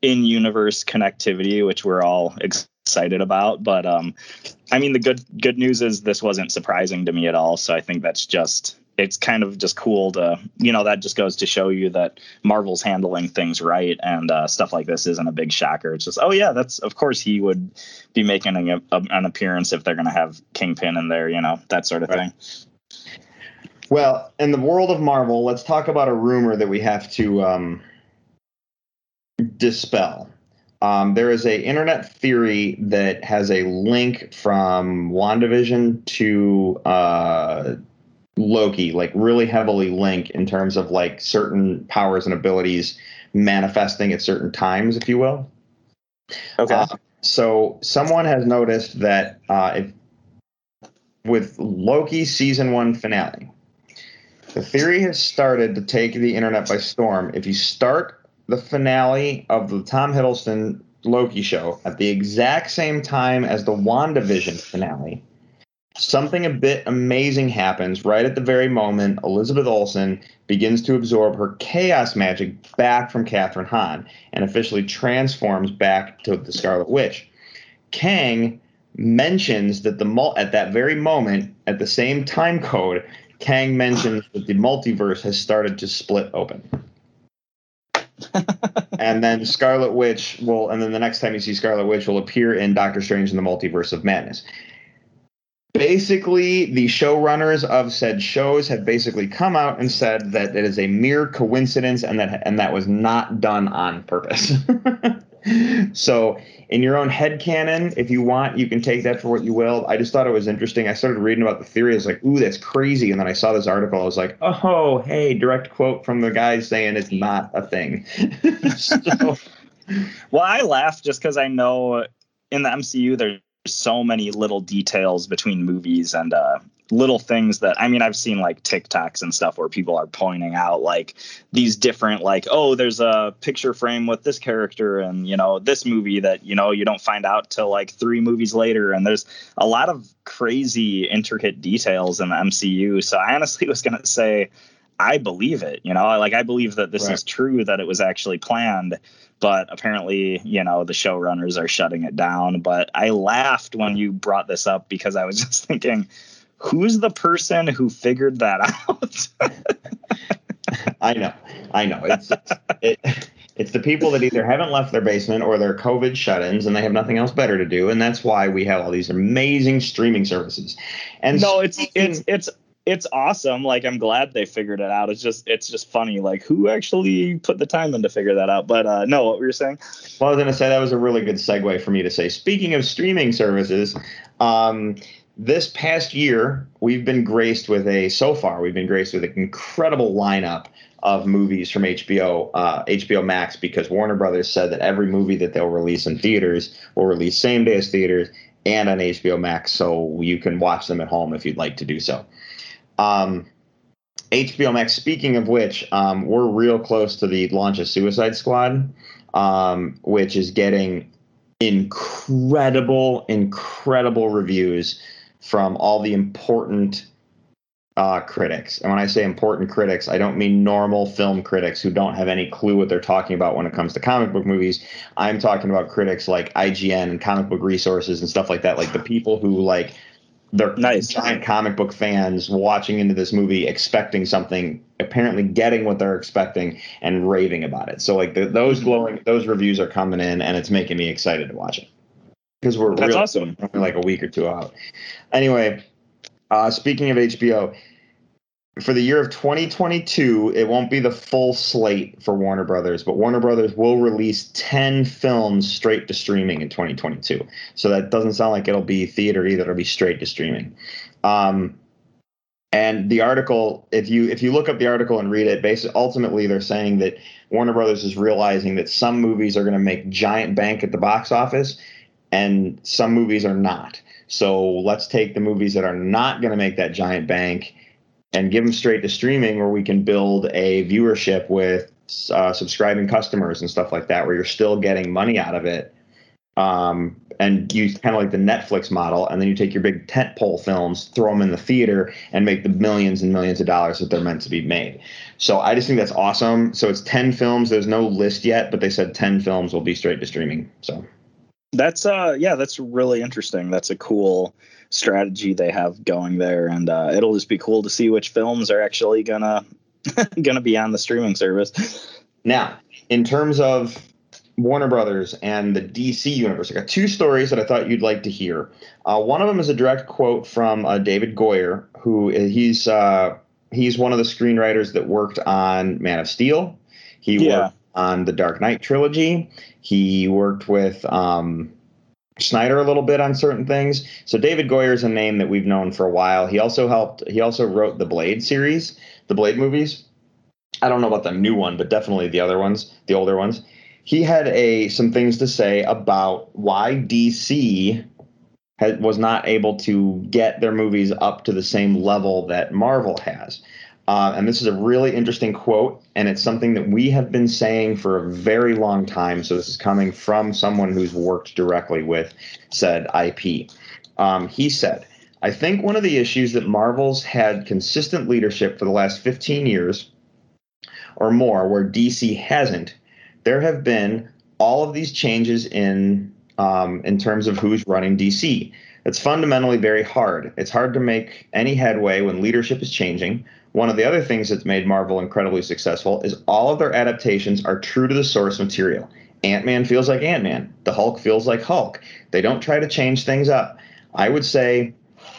in-universe connectivity, which we're all ex- excited about, but um I mean the good good news is this wasn't surprising to me at all, so I think that's just it's kind of just cool to, you know, that just goes to show you that Marvel's handling things right, and uh stuff like this isn't a big shocker. It's just, oh yeah, that's of course he would be making a, a, an appearance if they're going to have Kingpin in there, you know, that sort of right. thing. Well, in the world of Marvel, let's talk about a rumor that we have to um, dispel. Um, there is a internet theory that has a link from WandaVision to uh, Loki, like really heavily linked in terms of like certain powers and abilities manifesting at certain times, if you will. Okay. Uh, so someone has noticed that uh, if with Loki's season one finale, the theory has started to take the internet by storm. If you start the finale of the Tom Hiddleston Loki show at the exact same time as the WandaVision finale, something a bit amazing happens right at the very moment Elizabeth Olsen begins to absorb her chaos magic back from Catherine Hahn and officially transforms back to the Scarlet Witch. Kang mentions that the mul- at that very moment, at the same time code, Kang mentions that the multiverse has started to split open. And then Scarlet Witch will, and then the next time you see Scarlet Witch will appear in Doctor Strange in the Multiverse of Madness. Basically, the showrunners of said shows have basically come out and said that it is a mere coincidence and that and that was not done on purpose. So in your own headcanon, if you want, you can take that for what you will. I just thought it was interesting. I started reading about the theory. I was like, ooh, that's crazy. And then I saw this article. I was like, oh, hey, direct quote from the guy saying it's not a thing. So. Well, I laugh just because I know in the M C U there's so many little details between movies and uh, little things that, I mean, I've seen like TikToks and stuff where people are pointing out like these different like, oh, there's a picture frame with this character and, you know, this movie that, you know, you don't find out till like three movies later. And there's a lot of crazy, intricate details in the M C U. So I honestly was going to say, I believe it, you know, like I believe that this right. is true, that it was actually planned. But apparently, you know, the showrunners are shutting it down. But I laughed when you brought this up because I was just thinking, who's the person who figured that out? I know. I know. It's, it's, it, it's the people that either haven't left their basement or they're COVID shut-ins and they have nothing else better to do. And that's why we have all these amazing streaming services. And no, it's it's it's. It's awesome. Like, I'm glad they figured it out. It's just it's just funny. Like, who actually put the time in to figure that out? But uh, no, what were you saying? Well, I was going to say that was a really good segue for me to say. Speaking of streaming services, um, this past year, we've been graced with a so far we've been graced with an incredible lineup of movies from H B O, uh, H B O Max, because Warner Brothers said that every movie that they'll release in theaters will release same day as theaters and on H B O Max. So you can watch them at home if you'd like to do so. Um, H B O Max, speaking of which, um, we're real close to the launch of Suicide Squad, um, which is getting incredible, incredible reviews from all the important uh, critics. And when I say important critics, I don't mean normal film critics who don't have any clue what they're talking about when it comes to comic book movies. I'm talking about critics like I G N and Comic Book Resources and stuff like that, like the people who like – They're nice. Giant comic book fans watching into this movie, expecting something, apparently getting what they're expecting and raving about it. So like the, those glowing, those reviews are coming in and it's making me excited to watch it because we're That's real, awesome. Like a week or two out. Anyway, uh, speaking of H B O, for the year of twenty twenty-two, it won't be the full slate for Warner Brothers, but Warner Brothers will release ten films straight to streaming in twenty twenty-two. So that doesn't sound like it'll be theater either. It'll be straight to streaming. Um, and the article, if you if you look up the article and read it, basically, ultimately they're saying that Warner Brothers is realizing that some movies are going to make giant bank at the box office and some movies are not. So let's take the movies that are not going to make that giant bank and give them straight to streaming where we can build a viewership with uh, subscribing customers and stuff like that, where you're still getting money out of it. Um, and use kind of like the Netflix model. And then you take your big tentpole films, throw them in the theater and make the millions and millions of dollars that they're meant to be made. So I just think that's awesome. So it's ten films. There's no list yet, but they said ten films will be straight to streaming. So that's uh yeah, that's really interesting. That's a cool strategy they have going there, and uh, it'll just be cool to see which films are actually gonna gonna be on the streaming service. Now, in terms of Warner Brothers and the D C universe, I got two stories that I thought you'd like to hear. Uh, one of them is a direct quote from uh, David Goyer, who he's uh, he's one of the screenwriters that worked on Man of Steel. He yeah. worked on the Dark Knight trilogy. He worked with um, Snyder a little bit on certain things. So David Goyer is a name that we've known for a while. He also helped. He also wrote the Blade series, the Blade movies. I don't know about the new one, but definitely the other ones, the older ones. He had a some things to say about why D C had, was not able to get their movies up to the same level that Marvel has. Uh, and this is a really interesting quote, and it's something that we have been saying for a very long time. So this is coming from someone who's worked directly with said I P. Um, he said, "I think one of the issues that Marvel's had consistent leadership for the last fifteen years or more, where D C hasn't, there have been all of these changes in um, in terms of who's running D C. It's fundamentally very hard. It's hard to make any headway when leadership is changing. One of the other things that's made Marvel incredibly successful is all of their adaptations are true to the source material. Ant-Man feels like Ant-Man. The Hulk feels like Hulk. They don't try to change things up. I would say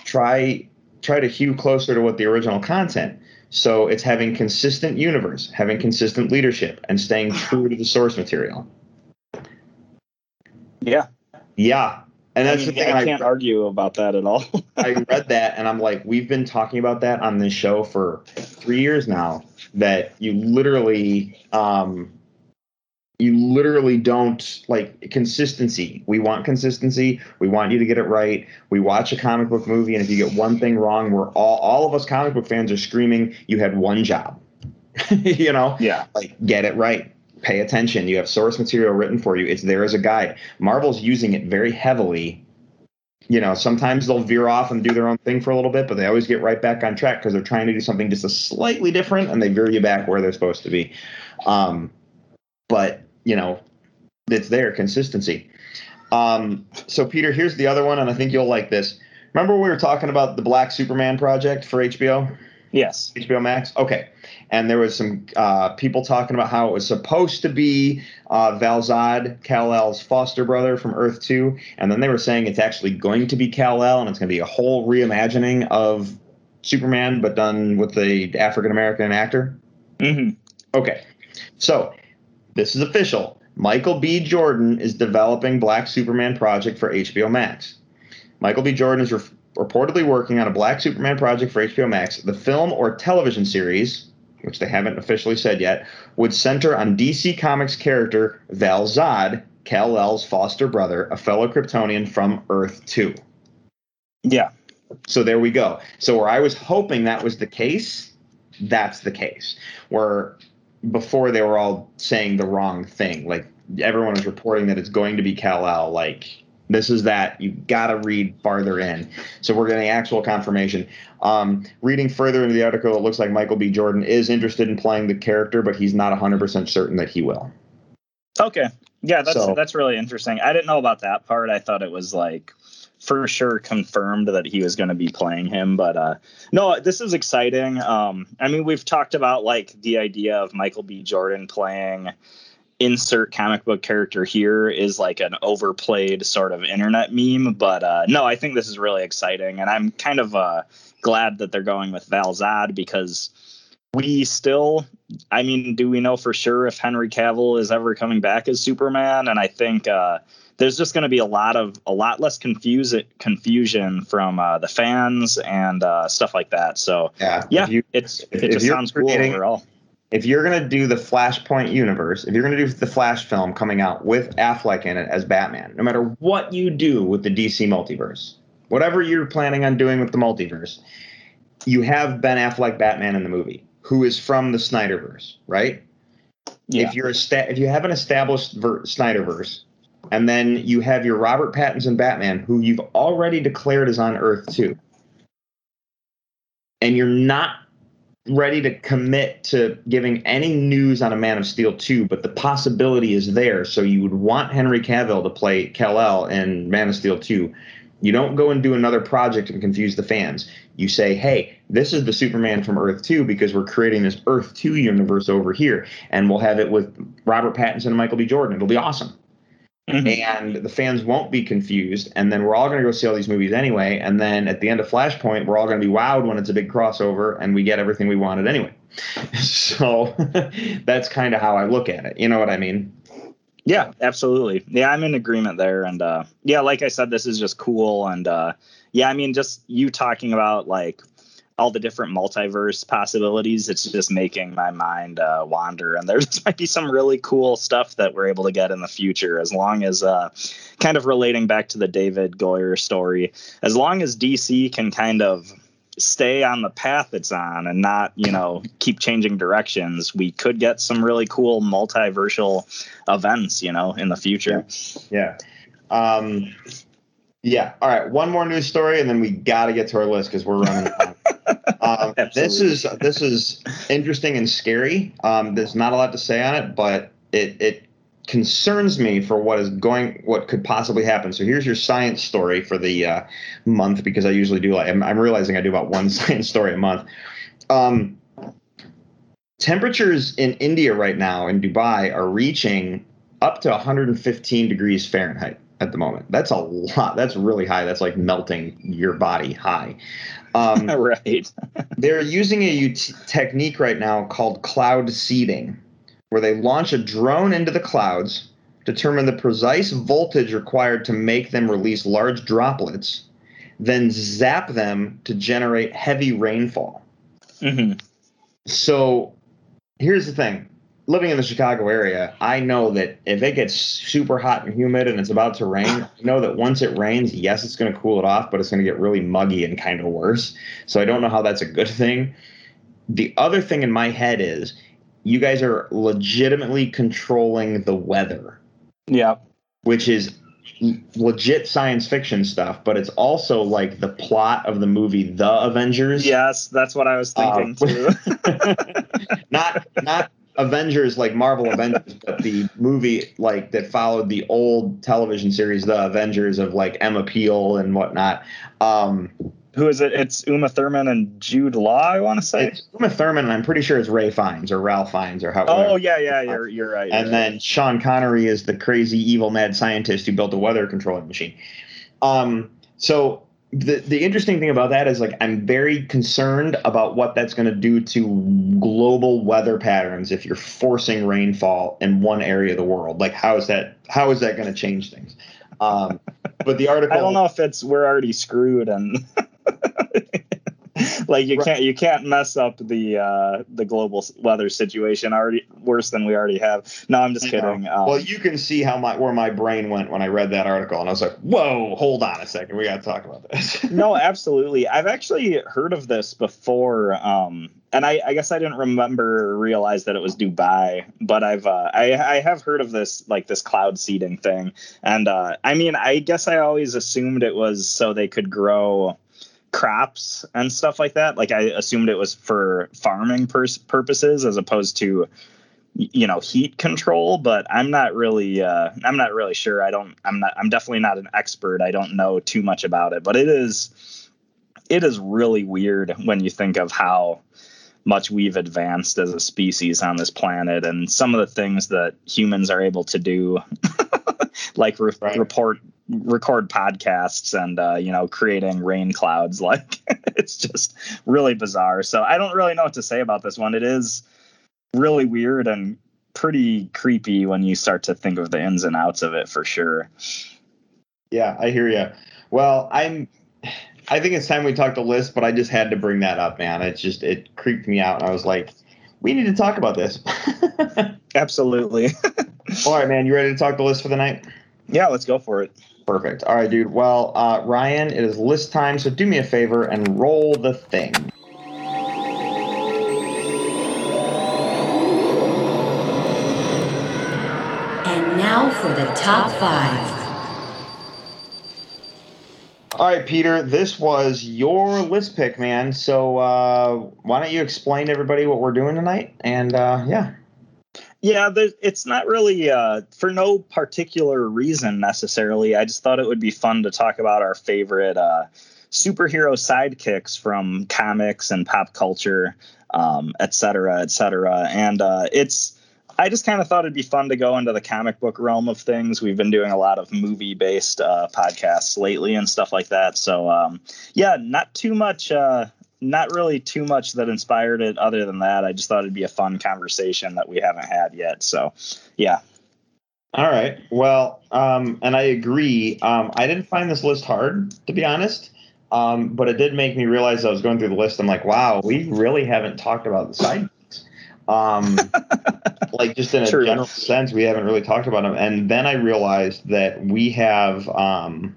try try to hew closer to what the original content. So it's having consistent universe, having consistent leadership, and staying true to the source material." Yeah. Yeah. And that's I mean, the thing. I can't I, argue about that at all. I read that and I'm like, we've been talking about that on this show for three years now, that you literally, um, you literally don't like consistency. We want consistency. We want you to get it right. We watch a comic book movie, and if you get one thing wrong, we're all, all of us comic book fans are screaming, you had one job, you know? Yeah. Like, get it right. Pay attention. You have source material written for you. It's there as a guide. Marvel's using it very heavily. You know, sometimes they'll veer off and do their own thing for a little bit, but they always get right back on track because they're trying to do something just a slightly different, and they veer you back where they're supposed to be. Um, but you know, it's their consistency. Um, so, Peter, here's the other one, and I think you'll like this. Remember we were talking about the Black Superman project for H B O? Yes. H B O Max? Okay. And there was some uh, people talking about how it was supposed to be uh, Val Zod, Kal-El's foster brother from Earth two. And then they were saying it's actually going to be Kal-El, and it's going to be a whole reimagining of Superman, but done with an African-American actor. Mm-hmm. Okay. So – this is official. Michael B. Jordan is developing Black Superman project for H B O Max. Michael B. Jordan is re- reportedly working on a Black Superman project for H B O Max. The film or television series, which they haven't officially said yet, would center on D C Comics character Val Zod, Kal-El's foster brother, a fellow Kryptonian from Earth two. Yeah. So there we go. So where I was hoping that was the case, that's the case. Where... before they were all saying the wrong thing. Like, everyone was reporting that it's going to be Kal-El. Like, this is that. You got to read farther in. So we're getting actual confirmation. Um, reading further into the article, it looks like Michael B. Jordan is interested in playing the character, but he's not one hundred percent certain that he will. Okay. Yeah, that's so, that's really interesting. I didn't know about that part. I thought it was, like, for sure confirmed that he was going to be playing him. But uh, no, this is exciting. Um, I mean, we've talked about like the idea of Michael B. Jordan playing insert comic book character here is like an overplayed sort of internet meme. But uh, no, I think this is really exciting. And I'm kind of uh, glad that they're going with Val Zod, because we still, I mean, do we know for sure if Henry Cavill is ever coming back as Superman? And I think uh, there's just going to be a lot of a lot less confuse confusion from uh, the fans and uh, stuff like that. So, yeah, yeah you, it's, if, it just sounds cool overall. If you're going to do the Flashpoint universe, if you're going to do the Flash film coming out with Affleck in it as Batman, no matter what you do with the D C multiverse, whatever you're planning on doing with the multiverse, you have Ben Affleck Batman in the movie, who is from the Snyderverse, right? Yeah. If you're a sta- if you have an established ver- Snyderverse, and then you have your Robert Pattinson Batman, who you've already declared is on Earth two, and you're not ready to commit to giving any news on a Man of Steel two, but the possibility is there, so you would want Henry Cavill to play Kal-El in Man of Steel two. You don't go and do another project and confuse the fans. You say, hey, this is the Superman from Earth two, because we're creating this Earth two universe over here, and we'll have it with Robert Pattinson and Michael B. Jordan. It'll be awesome. Mm-hmm. And the fans won't be confused. And then we're all going to go see all these movies anyway. And then at the end of Flashpoint, we're all going to be wowed when it's a big crossover and we get everything we wanted anyway. So that's kind of how I look at it. You know what I mean? Yeah, absolutely. Yeah, I'm in agreement there. And uh, yeah, like I said, this is just cool. And uh, yeah, I mean, just you talking about like all the different multiverse possibilities, it's just making my mind uh, wander. And there might be some really cool stuff that we're able to get in the future, as long as uh, kind of relating back to the David Goyer story, as long as D C can kind of stay on the path it's on and not, you know, keep changing directions, we could get some really cool multiversal events, you know, in the future. Yeah. Yeah. Um, yeah. All right. One more news story, and then we got to get to our list because we're running out. Um, this is this is interesting and scary. Um, there's not a lot to say on it, but it it concerns me for what is going, what could possibly happen. So here's your science story for the uh, month, because I usually do like I'm, I'm realizing I do about one science story a month. Um, temperatures in India right now in Dubai are reaching up to one hundred fifteen degrees Fahrenheit at the moment. That's a lot. That's really high. That's like melting your body high. Um, right. They're using a ut- technique right now called cloud seeding, where they launch a drone into the clouds, determine the precise voltage required to make them release large droplets, then zap them to generate heavy rainfall. Mm-hmm. So here's the thing. Living in the Chicago area, I know that if it gets super hot and humid and it's about to rain, I know that once it rains, yes, it's going to cool it off, but it's going to get really muggy and kind of worse. So I don't know how that's a good thing. The other thing in my head is you guys are legitimately controlling the weather. Yeah. Which is legit science fiction stuff, but it's also like the plot of the movie The Avengers. Yes, that's what I was thinking um, too. not not Avengers, like Marvel Avengers, but the movie like that followed the old television series, The Avengers, of like Emma Peel and whatnot. Um, Who is it? It's Uma Thurman and Jude Law, I want to say. It's Uma Thurman, and I'm pretty sure it's Ray Fiennes or Ralph Fiennes or however. Oh, yeah, yeah, you're you're right. And you're then right. Sean Connery is the crazy, evil, mad scientist who built a weather controlling machine. Um, so the the interesting thing about that is, like, I'm very concerned about what that's going to do to global weather patterns if you're forcing rainfall in one area of the world. Like, how is that how is that going to change things? Um, but the article, I don't know if it's we're already screwed and like you right. can't you can't mess up the uh, the global weather situation already worse than we already have. No, I'm just kidding. Um, well, you can see how my where my brain went when I read that article, and I was like, "Whoa, hold on a second, we got to talk about this." No, absolutely. I've actually heard of this before, um, and I, I guess I didn't remember or realize that it was Dubai, but I've uh, I I have heard of this like this cloud seeding thing, and uh, I mean, I guess I always assumed it was so they could grow crops and stuff like that. Like I assumed it was for farming pers- purposes as opposed to, you know, heat control, but I'm not really, uh, I'm not really sure. I don't, I'm not, I'm definitely not an expert. I don't know too much about it, but it is, it is really weird when you think of how much we've advanced as a species on this planet and some of the things that humans are able to do, like re- right. report record podcasts and, uh, you know, creating rain clouds. Like it's just really bizarre. So I don't really know what to say about this one. It is really weird and pretty creepy when you start to think of the ins and outs of it for sure. Yeah, I hear you. Well, I'm, I think it's time we talked to Liz, but I just had to bring that up, man. It's just, it creeped me out. And I was like, we need to talk about this. Absolutely. All right, man. You ready to talk to Liz for the night? Yeah, let's go for it. Perfect. All right, dude. Well, uh, Ryan, it is list time, so do me a favor and roll the thing. And now for the top five. All right, Peter, this was your list pick, man. So uh, why don't you explain to everybody what we're doing tonight? And uh, yeah. Yeah, it's not really uh, for no particular reason necessarily. I just thought it would be fun to talk about our favorite uh, superhero sidekicks from comics and pop culture, um, et cetera, et cetera. And uh, it's I just kind of thought it'd be fun to go into the comic book realm of things. We've been doing a lot of movie-based uh, podcasts lately and stuff like that. So, um, yeah, not too much, uh, not really too much that inspired it other than that. I just thought it'd be a fun conversation that we haven't had yet. So, yeah. All right. Well, um, and I agree. Um, I didn't find this list hard, to be honest. Um, but it did make me realize I was going through the list. I'm like, wow, we really haven't talked about the side gigs. Um, like just in a True. general sense, we haven't really talked about them. And then I realized that we have, um,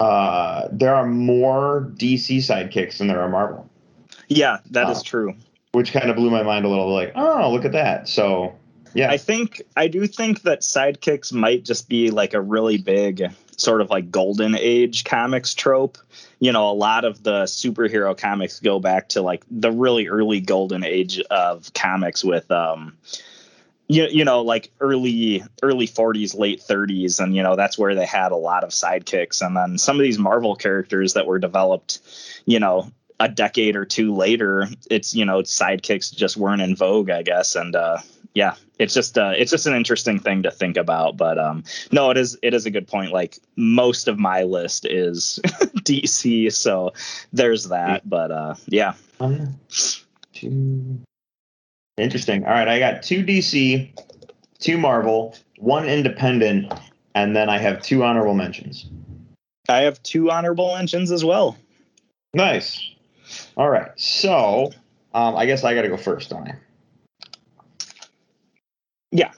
uh, there are more D C sidekicks than there are Marvel. Yeah, that um, is true. Which kind of blew my mind a little, like, oh, look at that. So, yeah, I think I do think that sidekicks might just be like a really big sort of like golden age comics trope. You know, a lot of the superhero comics go back to like the really early golden age of comics with, um, you, you know, like early, early forties, late thirties. And, you know, that's where they had a lot of sidekicks. And then some of these Marvel characters that were developed, you know, a decade or two later, it's, you know, sidekicks just weren't in vogue, I guess. And, uh, yeah, it's just uh, it's just an interesting thing to think about. But um, no, it is it is a good point. Like most of my list is D C. So there's that. But uh, yeah. One, two. Interesting. All right. I got two D C, two Marvel, one independent. And then I have two honorable mentions. I have two honorable mentions as well. Nice. All right. So um, I guess I got to go first, don't I? Yeah.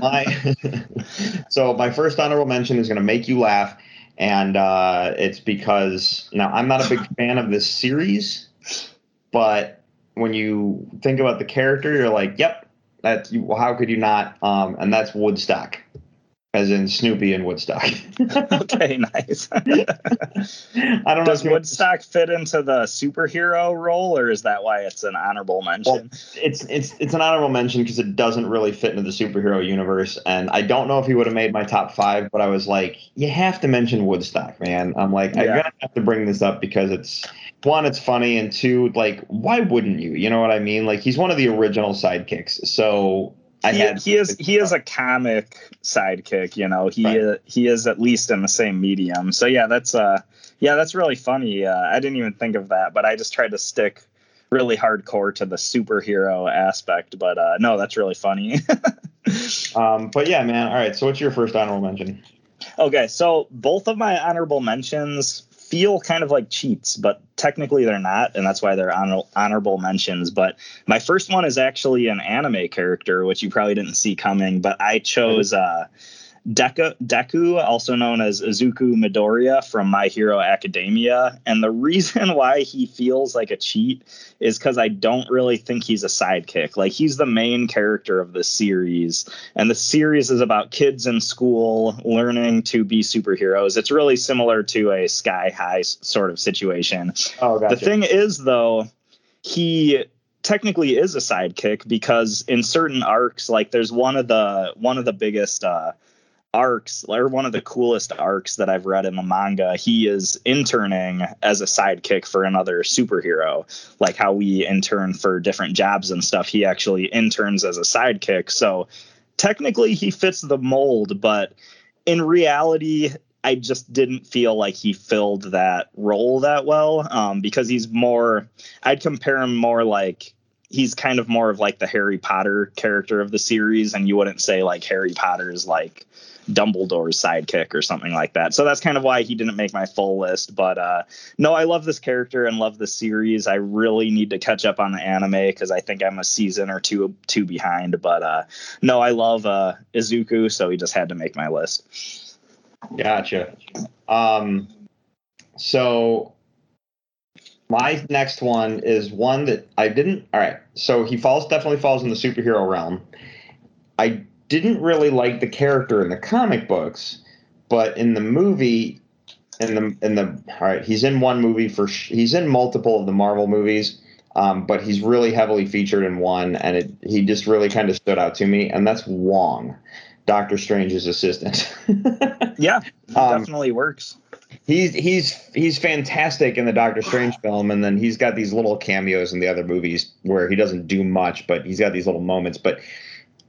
my So my first honorable mention is going to make you laugh. And uh, it's because now I'm not a big fan of this series, but when you think about the character, you're like, yep, that's you, how could you not? Um, and that's Woodstock, as in Snoopy and Woodstock. Okay, nice. I don't Does know Woodstock was... fit into the superhero role, or is that why it's an honorable mention? Well, it's it's it's an honorable mention because it doesn't really fit into the superhero universe, and I don't know if he would have made my top five, but I was like, you have to mention Woodstock, man. I'm like, yeah. I'm going to have to bring this up because it's, one, it's funny, and two, like, why wouldn't you? You know what I mean? Like, he's one of the original sidekicks, so... He, he is he is a comic sidekick, you know. He right. uh, he is at least in the same medium. So yeah, that's uh yeah, that's really funny. Uh, I didn't even think of that, but I just tried to stick really hardcore to the superhero aspect. But uh, no, that's really funny. um, but yeah, man. All right, so what's your first honorable mention? Okay, so both of my honorable mentions feel kind of like cheats, but technically they're not, and that's why they're honor- honorable mentions. But my first one is actually an anime character, which you probably didn't see coming, but I chose uh, Deku, Deku, also known as Izuku Midoriya from My Hero Academia. And the reason why he feels like a cheat is because I don't really think he's a sidekick. Like, he's the main character of the series, and the series is about kids in school learning to be superheroes. It's really similar to a Sky High sort of situation. Oh, gotcha. The thing is, though, he... technically is a sidekick because in certain arcs, like there's one of the one of the biggest uh, arcs or one of the coolest arcs that I've read in the manga. He is interning as a sidekick for another superhero, like how we intern for different jobs and stuff. He actually interns as a sidekick. So technically he fits the mold, but in reality, I just didn't feel like he filled that role that well um, because he's more I'd compare him more like. He's kind of more of like the Harry Potter character of the series, and you wouldn't say like Harry Potter's like Dumbledore's sidekick or something like that. So that's kind of why he didn't make my full list. But uh, no, I love this character and love the series. I really need to catch up on the anime because I think I'm a season or two two behind. But uh, no, I love uh, Izuku, so he just had to make my list. Gotcha. Um, so. My next one is one that I didn't. All right. So he falls definitely falls in the superhero realm. I didn't really like the character in the comic books, but in the movie, in the in the all right, he's in one movie for he's in multiple of the Marvel movies, um, but he's really heavily featured in one. And it, he just really kind of stood out to me. And that's Wong Doctor Strange's assistant. Yeah, um, definitely works. He's he's he's fantastic in the Doctor Strange film, and then he's got these little cameos in the other movies where he doesn't do much, but he's got these little moments. But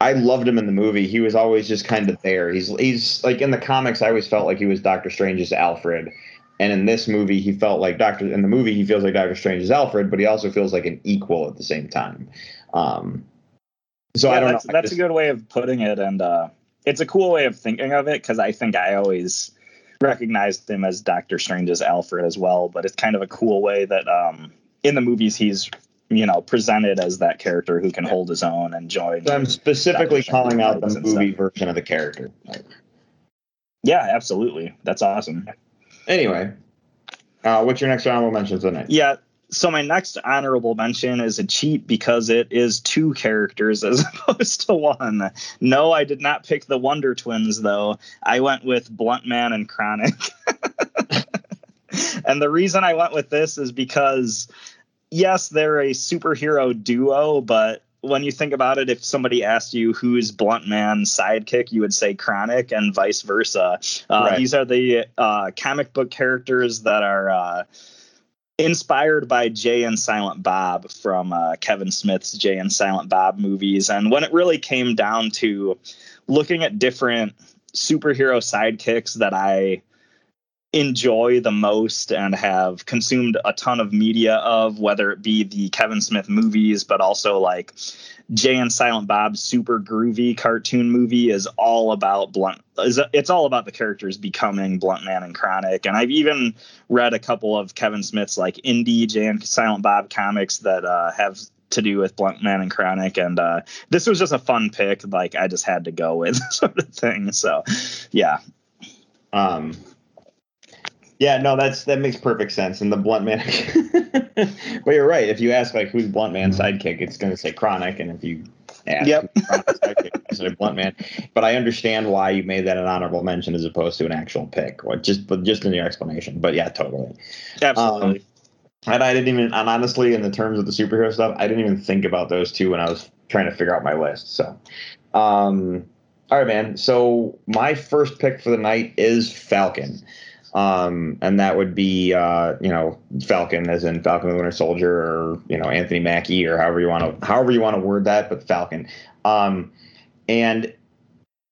I loved him in the movie. He was always just kind of there. He's he's like in the comics, I always felt like he was Doctor Strange's Alfred, and in this movie, he felt like Doctor. In the movie, he feels like Doctor Strange's Alfred, but he also feels like an equal at the same time. Um, so yeah, I don't that's, know. That's just a good way of putting it, and uh, it's a cool way of thinking of it because I think I always recognized him as Doctor Strange's Alfred as well, but it's kind of a cool way that um, in the movies he's, you know, presented as that character who can hold his own and join. So I'm specifically calling out the movie version of the character. Yeah, absolutely. That's awesome. Anyway, uh, what's your next honorable mention tonight? Yeah, so my next honorable mention is a cheat because it is two characters as opposed to one. No, I did not pick the Wonder Twins, though. I went with Blunt Man and Chronic. And the reason I went with this is because, yes, they're a superhero duo, but when you think about it, if somebody asked you who's Blunt Man's sidekick, you would say Chronic and vice versa. Uh, right. These are the uh, comic book characters that are Uh, inspired by Jay and Silent Bob from uh, Kevin Smith's Jay and Silent Bob movies. And when it really came down to looking at different superhero sidekicks that I enjoy the most and have consumed a ton of media of, whether it be the Kevin Smith movies, but also like Jay and Silent Bob's super groovy cartoon movie is all about Blunt. It's all about the characters becoming Blunt Man and Chronic. And I've even read a couple of Kevin Smith's like indie Jay and Silent Bob comics that uh, have to do with Blunt Man and Chronic. And uh, this was just a fun pick. Like I just had to go with sort of thing. So, yeah. Um, Yeah, no, that's that makes perfect sense. And the Blunt Man, but you're right. If you ask like who's Blunt Man's sidekick, it's going to say Chronic. And if you ask, yep, Chronic's sidekick, it's a Blunt Man. But I understand why you made that an honorable mention as opposed to an actual pick, or just but just in your explanation. But yeah, totally, absolutely. Um, and I didn't even, and honestly, in the terms of the superhero stuff, I didn't even think about those two when I was trying to figure out my list. So, um, all right, man. So my first pick for the night is Falcon. Um, and that would be, uh, you know, Falcon as in Falcon the Winter Soldier, or, you know, Anthony Mackie, or however you want to, however you want to word that, but Falcon. Um, and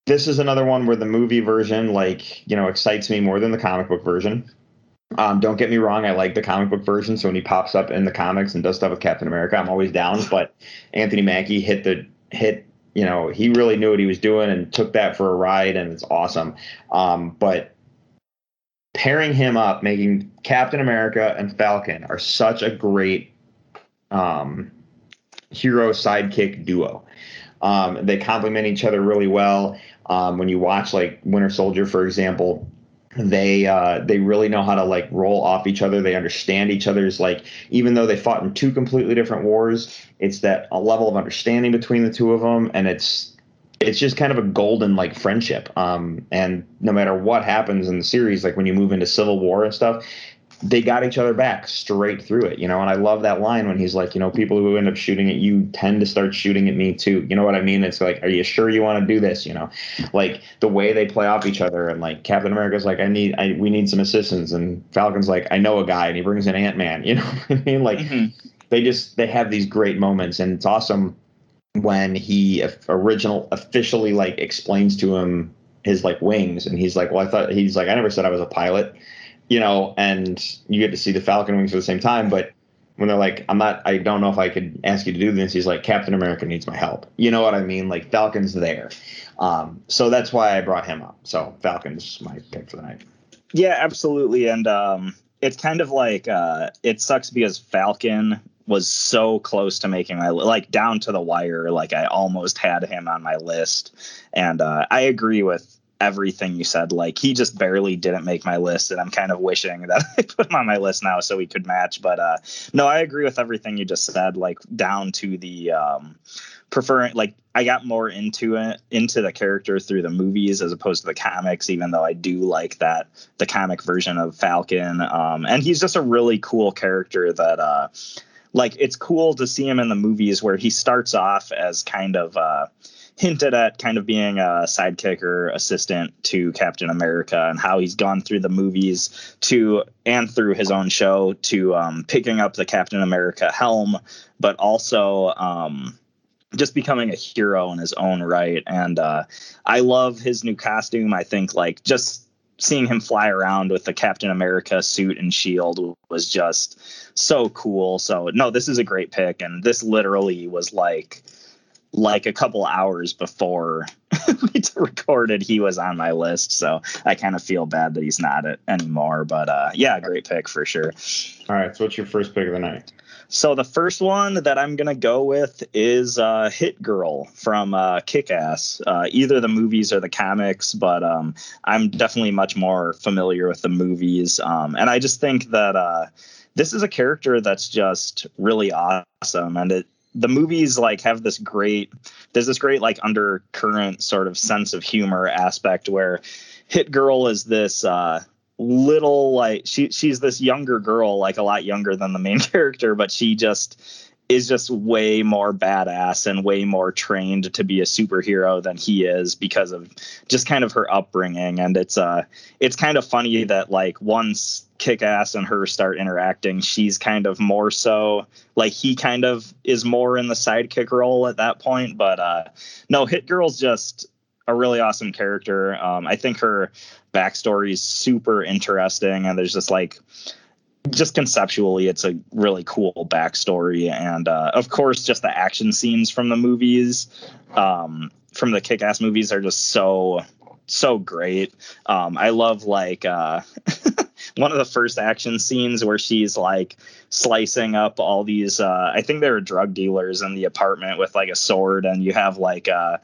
this is another one where the movie version, like, you know, excites me more than the comic book version. Um, don't get me wrong. I like the comic book version. So when he pops up in the comics and does stuff with Captain America, I'm always down, but Anthony Mackie hit the hit, you know, he really knew what he was doing and took that for a ride, and it's awesome. Um, but pairing him up, making Captain America and Falcon are such a great um, hero sidekick duo. Um, they complement each other really well. Um, when you watch like Winter Soldier, for example, they uh, they really know how to like roll off each other. They understand each other's, like, even though they fought in two completely different wars, it's that a level of understanding between the two of them, and it's it's just kind of a golden like friendship. Um, and no matter what happens in the series, like when you move into Civil War and stuff, they got each other back straight through it, you know? And I love that line when he's like, you know, people who end up shooting at you tend to start shooting at me too. You know what I mean? It's like, are you sure you want to do this? You know, like the way they play off each other, and like Captain America's like, I need, I, we need some assistance. And Falcon's like, I know a guy, and he brings in Ant-Man, you know what I mean? Like mm-hmm. they just, they have these great moments, and it's awesome when he original officially like explains to him his like wings, and he's like, well, I thought, he's like, I never said I was a pilot, you know, and you get to see the Falcon wings at the same time. But when they're like, I'm not, I don't know if I could ask you to do this, he's like, Captain America needs my help. You know what I mean? Like Falcon's there. Um, so that's why I brought him up. So Falcon's my pick for the night. Yeah, absolutely. And um, it's kind of like, uh, it sucks because Falcon was so close to making my, like, down to the wire. Like I almost had him on my list, and uh, I agree with everything you said. Like he just barely didn't make my list, and I'm kind of wishing that I put him on my list now so we could match. But uh, no, I agree with everything you just said, like down to the um, preferring, like I got more into it, into the character through the movies as opposed to the comics, even though I do like that, the comic version of Falcon. Um, and he's just a really cool character that, uh, like, it's cool to see him in the movies where he starts off as kind of, uh, hinted at kind of being a sidekick or assistant to Captain America, and how he's gone through the movies to and through his own show to um, picking up the Captain America helm, but also um, just becoming a hero in his own right. And uh, I love his new costume. I think like just seeing him fly around with the Captain America suit and shield was just so cool. So no, this is a great pick. And this literally was like, like a couple hours before we recorded, he was on my list. So I kind of feel bad that he's not it anymore, but uh, yeah, great pick for sure. All right. So what's your first pick of the night? So the first one that I'm going to go with is uh, Hit Girl from uh, Kick-Ass, uh, either the movies or the comics, but um, I'm definitely much more familiar with the movies. Um, and I just think that uh, this is a character that's just really awesome. And it, the movies like have this great, there's this great like undercurrent sort of sense of humor aspect where Hit Girl is this uh little like she she's this younger girl, like a lot younger than the main character, but she just is just way more badass and way more trained to be a superhero than he is because of just kind of her upbringing. And it's uh it's kind of funny that like once Kick-Ass and her start interacting, she's kind of more so like he kind of is more in the sidekick role at that point. But uh no, Hit Girl's just a really awesome character. Um, I think her backstory is super interesting, and there's just like, just conceptually, it's a really cool backstory. And uh, of course, just the action scenes from the movies, um, from the Kick-Ass movies, are just so, so great. Um, I love like uh, one of the first action scenes where she's like slicing up all these. Uh, I think they were drug dealers in the apartment with like a sword, and you have like a. Uh,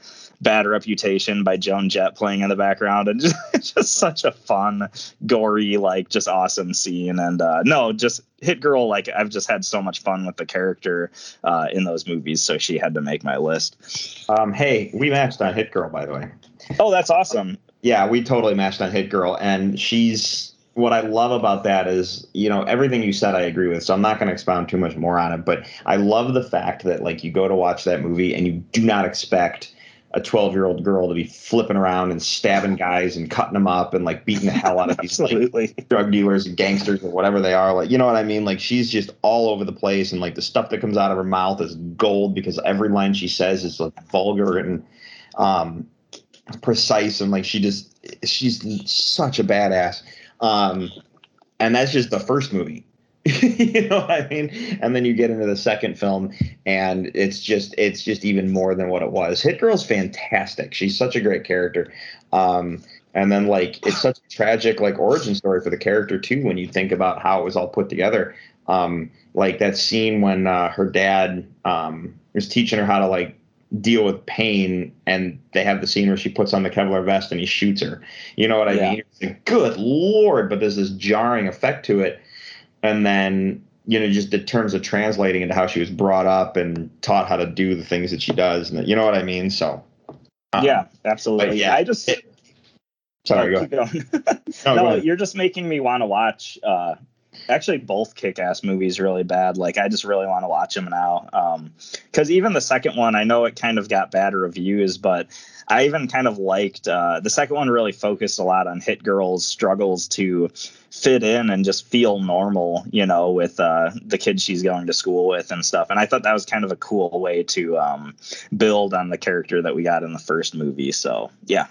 Bad Reputation by Joan Jett playing in the background, and just, just such a fun, gory, like just awesome scene. And uh, no, just Hit Girl. Like I've just had so much fun with the character uh, in those movies. So she had to make my list. Um, hey, we matched on Hit Girl, by the way. Oh, that's awesome. Yeah, we totally matched on Hit Girl. And she's what I love about that is, you know, everything you said, I agree with. So I'm not going to expound too much more on it. But I love the fact that like you go to watch that movie and you do not expect a twelve-year-old girl to be flipping around and stabbing guys and cutting them up and like beating the hell out of these like, drug dealers and gangsters or whatever they are. Like, you know what I mean? Like she's just all over the place, and like the stuff that comes out of her mouth is gold because every line she says is like vulgar and um, precise, and like she just she's such a badass. Um, and that's just the first movie. You know what I mean? And then you get into the second film, and it's just it's just even more than what it was. Hit Girl's fantastic. She's such a great character. Um, and then like it's such a tragic like origin story for the character too when you think about how it was all put together. Um, like that scene when uh, her dad um, was teaching her how to like deal with pain, and they have the scene where she puts on the Kevlar vest and he shoots her. You know what I yeah. mean? It's like, good Lord, but there's this jarring effect to it. And then, you know, just the terms of translating into how she was brought up and taught how to do the things that she does. And you know what I mean? So, um, yeah, absolutely. Yeah, I just. It, sorry, no, go ahead. no, no go ahead. You're just making me want to watch uh, actually both Kick-Ass movies really bad. Like, I just really want to watch them now. Um, because even the second one, I know it kind of got bad reviews, but I even kind of liked uh, the second one really focused a lot on Hit Girl's struggles to fit in and just feel normal, you know, with uh, the kids she's going to school with and stuff. And I thought that was kind of a cool way to um, build on the character that we got in the first movie. So, yeah.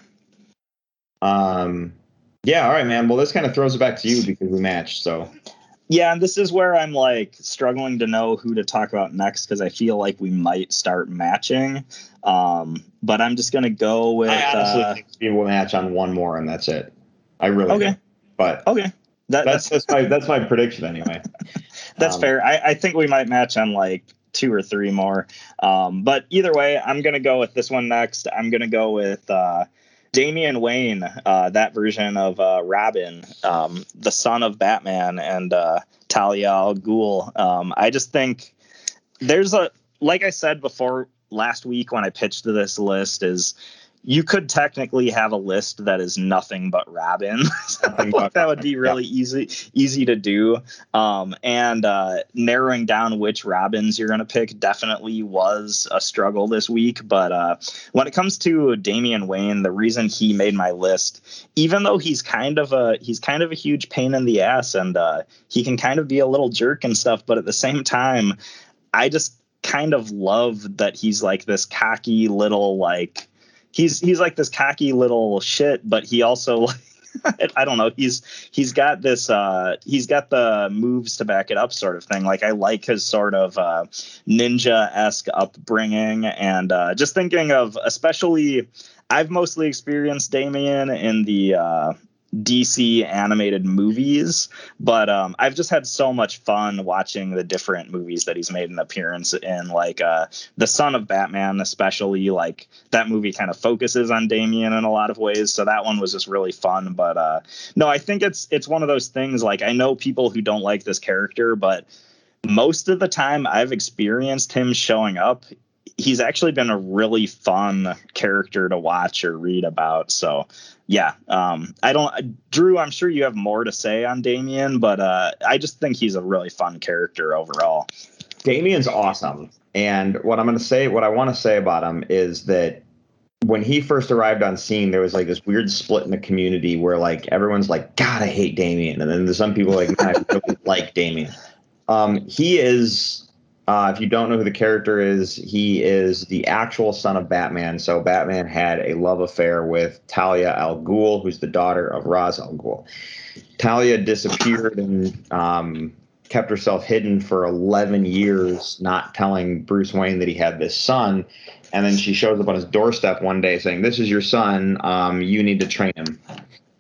Um, yeah. All right, man. Well, this kind of throws it back to you because we matched. So, yeah. And this is where I'm like struggling to know who to talk about next because I feel like we might start matching. Um, but I'm just going to go with. I honestly uh, think we will match on one more and that's it. I really. Okay. Don't. But okay. That, that's that's my that's my prediction anyway. That's um, fair. I, I think we might match on like two or three more. Um, but either way, I'm gonna go with this one next. I'm gonna go with uh, Damian Wayne, uh, that version of uh, Robin, um, the son of Batman and uh, Talia al Ghul. Um, I just think there's a like I said before last week when I pitched this list is. you could technically have a list that is nothing but Robin. Like, that would be really yeah. easy, easy to do. Um, and uh, narrowing down which Robins you're going to pick definitely was a struggle this week. But uh, when it comes to Damian Wayne, the reason he made my list, even though he's kind of a he's kind of a huge pain in the ass, and uh, he can kind of be a little jerk and stuff, but at the same time, I just kind of love that he's like this cocky little like. He's he's like this cocky little shit, but he also, like, I don't know, he's he's got this, uh, he's got the moves to back it up sort of thing. Like, I like his sort of uh, ninja-esque upbringing, and uh, just thinking of, especially, I've mostly experienced Damian in the uh, D C animated movies, but um, I've just had so much fun watching the different movies that he's made an appearance in, like uh, The Son of Batman, especially. Like, that movie kind of focuses on Damian in a lot of ways, so that one was just really fun. But uh, no, I think it's it's one of those things, like, I know people who don't like this character, but most of the time I've experienced him showing up, he's actually been a really fun character to watch or read about. So yeah, um, I don't, Drew, I'm sure you have more to say on Damian, but uh, I just think he's a really fun character overall. Damian's awesome. And what I'm going to say, what I want to say about him is that when he first arrived on scene, there was like this weird split in the community where like, everyone's like, God, I hate Damian. And then there's some people like, I really like Damian. Um, he is, Uh, if you don't know who the character is, he is the actual son of Batman. So Batman had a love affair with Talia al Ghul, who's the daughter of Ra's al Ghul. Talia disappeared and um, kept herself hidden for eleven years, not telling Bruce Wayne that he had this son. And then she shows up on his doorstep one day saying, this is your son. Um, you need to train him.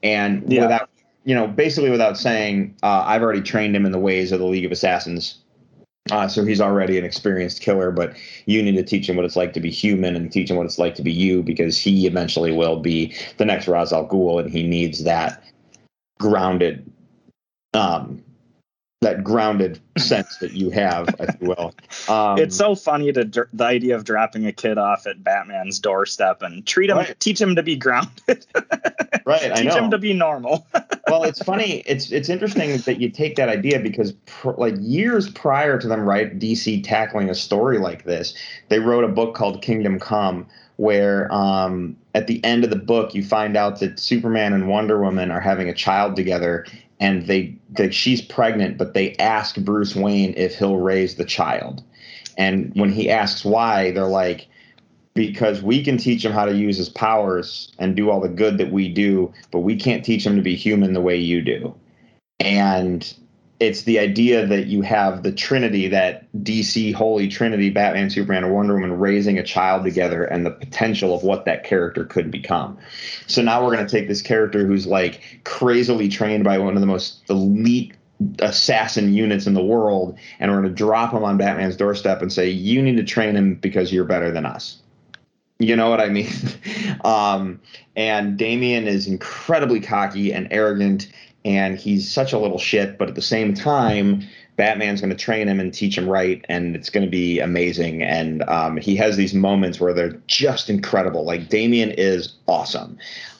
And yeah. without, you know, basically without saying, uh, I've already trained him in the ways of the League of Assassins. Uh, so he's already an experienced killer, but you need to teach him what it's like to be human and teach him what it's like to be you, because he eventually will be the next Ra's al Ghul, and he needs that grounded, um, that grounded sense that you have, if you will. Um, it's so funny to dr- the idea of dropping a kid off at Batman's doorstep and treat him, right. teach him to be grounded, right? teach I know. him to be normal. Well, it's funny. It's it's interesting that you take that idea, because pr- like years prior to them, right, D C tackling a story like this, they wrote a book called Kingdom Come, where um, at the end of the book, you find out that Superman and Wonder Woman are having a child together, and they, they she's pregnant, but they ask Bruce Wayne if he'll raise the child. And when he asks why, they're like, because we can teach him how to use his powers and do all the good that we do, but we can't teach him to be human the way you do. And it's the idea that you have the Trinity, that D C Holy Trinity, Batman, Superman, and Wonder Woman, raising a child together, and the potential of what that character could become. So now we're going to take this character who's like crazily trained by one of the most elite assassin units in the world, and we're going to drop him on Batman's doorstep and say, you need to train him because you're better than us. You know what I mean? um, and Damian is incredibly cocky and arrogant, and he's such a little shit. But at the same time, Batman's going to train him and teach him right, and it's going to be amazing. And um, he has these moments where they're just incredible. Like, Damian is awesome.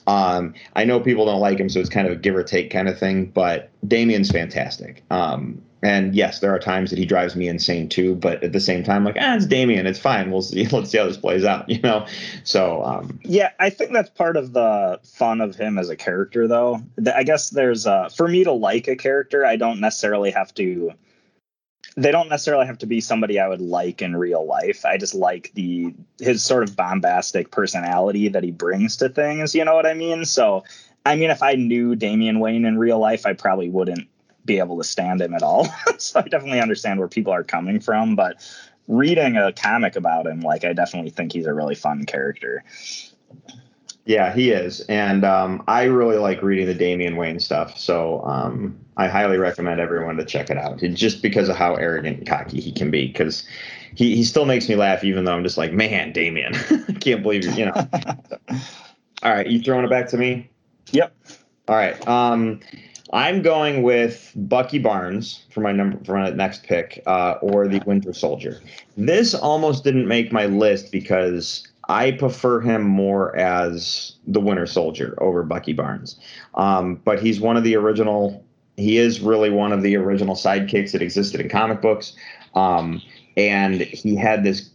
Um, I know people don't like him, so it's kind of a give or take kind of thing. But Damian's fantastic. Um, and yes, there are times that he drives me insane too, but at the same time, like, ah, it's Damian, it's fine. We'll see. Let's see how this plays out, you know? So, um, yeah, I think that's part of the fun of him as a character, though. I guess there's uh, for me to like a character, I don't necessarily have to, they don't necessarily have to be somebody I would like in real life. I just like the, his sort of bombastic personality that he brings to things. You know what I mean? So, I mean, if I knew Damian Wayne in real life, I probably wouldn't be able to stand him at all. So I definitely understand where people are coming from, but reading a comic about him, like, I definitely think he's a really fun character. Yeah, he is. And um, I really like reading the Damian Wayne stuff. So um, I highly recommend everyone to check it out, it's just because of how arrogant and cocky he can be, because he, he still makes me laugh, even though I'm just like, man, Damian, I can't believe you, you know. All right. You throwing it back to me? Yep. All right. Um, I'm going with Bucky Barnes for my number for my next pick, uh, or the Winter Soldier. This almost didn't make my list because I prefer him more as the Winter Soldier over Bucky Barnes. Um, but he's one of the original. He is really one of the original sidekicks that existed in comic books. Um, and he had this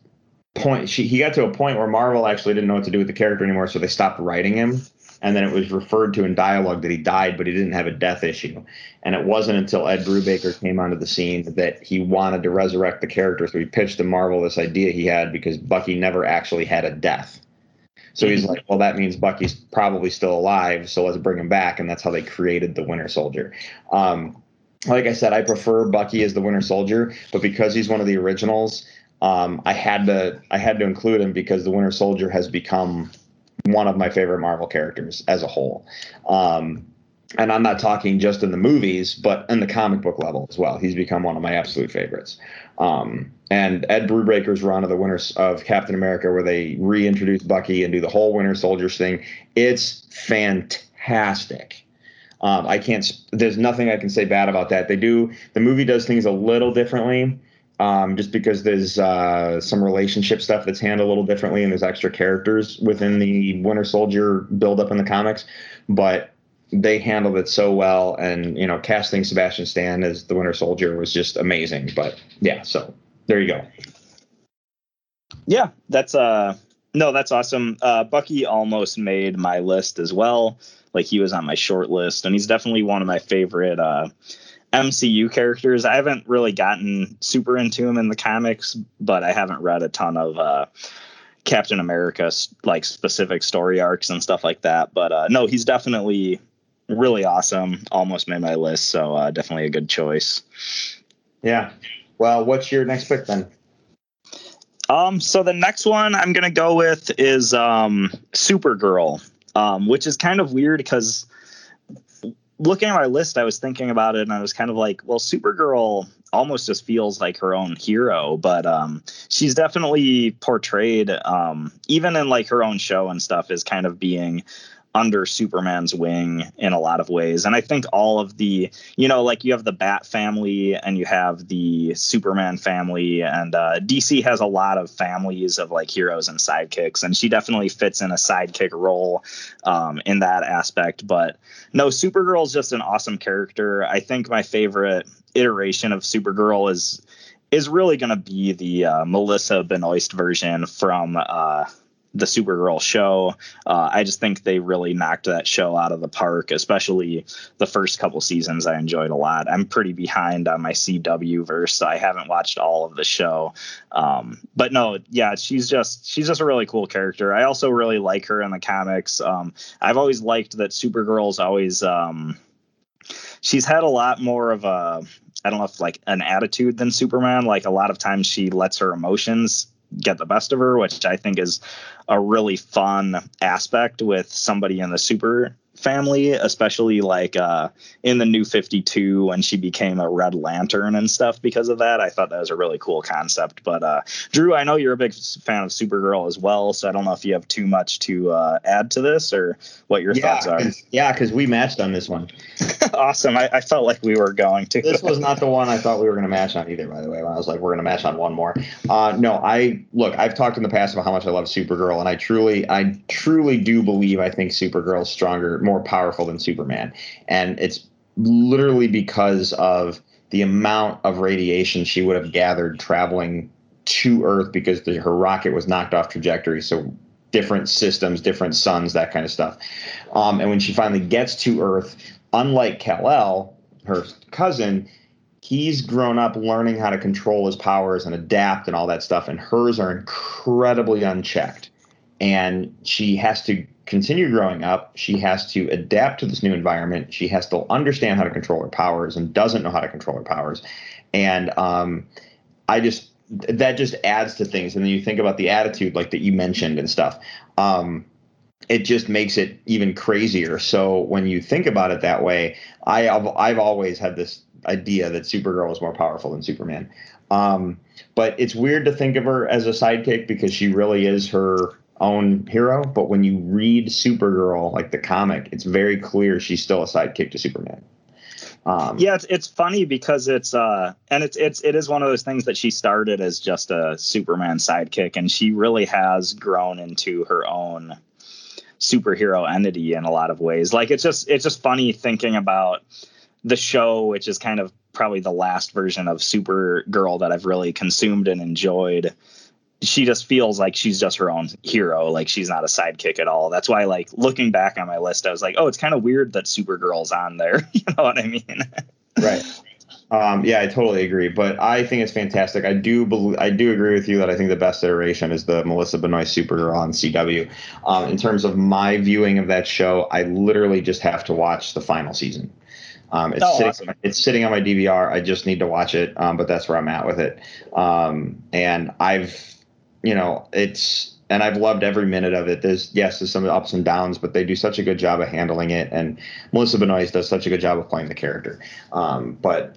point. She, he got to a point where Marvel actually didn't know what to do with the character anymore. So they stopped writing him. And then it was referred to in dialogue that he died, but he didn't have a death issue. And it wasn't until Ed Brubaker came onto the scene that he wanted to resurrect the character. So he pitched to Marvel this idea he had because Bucky never actually had a death. So he's like, well, that means Bucky's probably still alive, so let's bring him back. And that's how they created the Winter Soldier. Um, like I said, I prefer Bucky as the Winter Soldier, but because he's one of the originals, um, I had to I had to include him because the Winter Soldier has become one of my favorite Marvel characters as a whole. Um, and I'm not talking just in the movies, but in the comic book level as well. He's become one of my absolute favorites. Um, and Ed Brubaker's run of the Winter of Captain America, where they reintroduce Bucky and do the whole Winter Soldiers thing, it's fantastic. Um, I can't, there's nothing I can say bad about that. They do, the movie does things a little differently. Um, just because there's uh, some relationship stuff that's handled a little differently, and there's extra characters within the Winter Soldier buildup in the comics, but they handled it so well. And you know, casting Sebastian Stan as the Winter Soldier was just amazing. But yeah, so there you go. Yeah, that's uh, no, that's awesome. Uh, Bucky almost made my list as well. Like he was on my short list, and he's definitely one of my favorite Uh, M C U characters. I haven't really gotten super into him in the comics, but I haven't read a ton of uh, Captain America like specific story arcs and stuff like that. But uh, no, he's definitely really awesome. Almost made my list, so uh, definitely a good choice. Yeah. Well, what's your next pick then? Um. So the next one I'm gonna go with is um, Supergirl, um, which is kind of weird because looking at my list, I was thinking about it, and I was kind of like, well, Supergirl almost just feels like her own hero, but um, she's definitely portrayed, um, even in like her own show and stuff, as kind of being under Superman's wing in a lot of ways. And I think all of the, you know, like you have the Bat family and you have the Superman family, and uh, D C has a lot of families of like heroes and sidekicks, and she definitely fits in a sidekick role um, in that aspect. But no, Supergirl is just an awesome character. I think my favorite iteration of Supergirl is is really going to be the uh, Melissa Benoist version from uh the Supergirl show. Uh, I just think they really knocked that show out of the park, especially the first couple seasons. I enjoyed a lot. I'm pretty behind on my C W verse, so I haven't watched all of the show. Um, but no, yeah, she's just, she's just a really cool character. I also really like her in the comics. Um, I've always liked that Supergirl's always, um, she's had a lot more of a, I don't know if like an attitude than Superman. Like a lot of times she lets her emotions get the best of her, which I think is a really fun aspect with somebody in the super family, especially like uh, in the New fifty-two when she became a Red Lantern and stuff because of that. I thought that was a really cool concept. But uh, Drew, I know you're a big fan of Supergirl as well, so I don't know if you have too much to uh, add to this or what your yeah, thoughts are. Cause, yeah, because we matched on this one. Awesome. I, I felt like we were going to. This was not the one I thought we were going to match on either, by the way, when I was like, we're going to match on one more. Uh, no, I look, I've talked in the past about how much I love Supergirl, and I truly, I truly do believe I think Supergirl's stronger, more powerful than Superman. And it's literally because of the amount of radiation she would have gathered traveling to Earth because the, her rocket was knocked off trajectory. So different systems, different suns, that kind of stuff. Um, and when she finally gets to Earth, unlike Kal-El, her cousin, he's grown up learning how to control his powers and adapt and all that stuff. And hers are incredibly unchecked. And she has to continue growing up. She has to adapt to this new environment. She has to understand how to control her powers and doesn't know how to control her powers. And um, I just that just adds to things. And then you think about the attitude like that you mentioned and stuff. Um It just makes it even crazier. So when you think about it that way, I have, I've always had this idea that Supergirl is more powerful than Superman. Um, but it's weird to think of her as a sidekick because she really is her own hero. But when you read Supergirl, like the comic, it's very clear she's still a sidekick to Superman. Um, yeah, it's it's funny because it's uh and it's it's it is one of those things that she started as just a Superman sidekick, and she really has grown into her own superhero entity in a lot of ways. Like it's just it's just funny thinking about the show, which is kind of probably the last version of Supergirl that I've really consumed and enjoyed. She just feels like she's just her own hero. Like she's not a sidekick at all. That's why, like, looking back on my list, I was like, oh, it's kind of weird that Supergirl's on there. You know what I mean? Right. Um, yeah, I totally agree. But I think it's fantastic. I do believe, I do agree with you that I think the best iteration is the Melissa Benoist Supergirl on C W. Um, in terms of my viewing of that show, I literally just have to watch the final season. Um, it's, oh, sitting, awesome. It's sitting on my D V R. I just need to watch it. Um, but that's where I'm at with it. Um, and I've, You know, it's and I've loved every minute of it. There's yes, there's some ups and downs, but they do such a good job of handling it. And Melissa Benoist does such a good job of playing the character. Um, but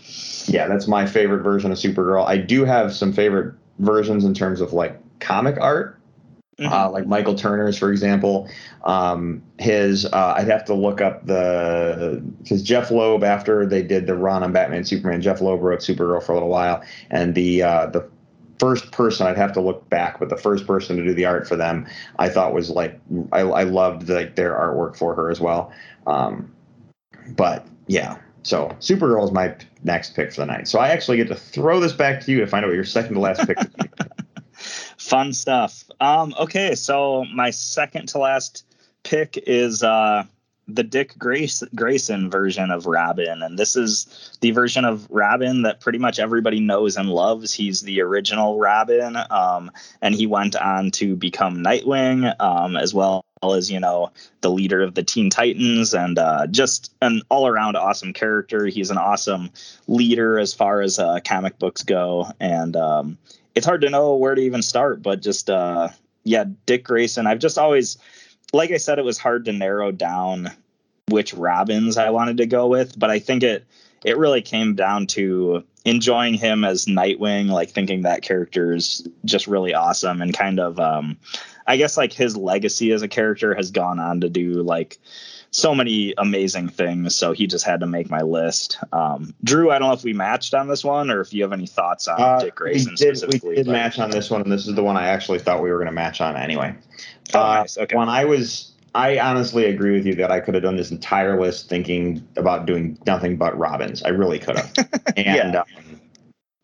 yeah, that's my favorite version of Supergirl. I do have some favorite versions in terms of like comic art, mm-hmm. uh, like Michael Turner's, for example. Um, his uh, I'd have to look up the because Jeff Loeb, after they did the run on Batman, Superman, Jeff Loeb wrote Supergirl for a little while, and the uh, the. First person, I'd have to look back, but the first person to do the art for them, I thought was like, I, I loved like their artwork for her as well. Um, but yeah, so Supergirl is my next pick for the night. So I actually get to throw this back to you to find out what your second to last pick is. Fun stuff. Um, okay, so my second to last pick is uh, the Dick Grace, Grayson version of Robin. And this is the version of Robin that pretty much everybody knows and loves. He's the original Robin. Um, and he went on to become Nightwing, um, as well as, you know, the leader of the Teen Titans, and uh, just an all around awesome character. He's an awesome leader as far as uh, comic books go. And um, it's hard to know where to even start, but just, uh, yeah, Dick Grayson. I've just always, like I said, it was hard to narrow down which Robins I wanted to go with, but I think it it really came down to enjoying him as Nightwing, like thinking that character is just really awesome, and kind of, um, I guess, like his legacy as a character has gone on to do like so many amazing things. So he just had to make my list. Um, Drew, I don't know if we matched on this one or if you have any thoughts on uh, Dick Grayson we did, specifically. We did but. match on this one, and this is the one I actually thought we were going to match on anyway. Oh, uh, nice. Okay. When I was, I honestly agree with you that I could have done this entire list thinking about doing nothing but Robins. I really could have. And yeah. um,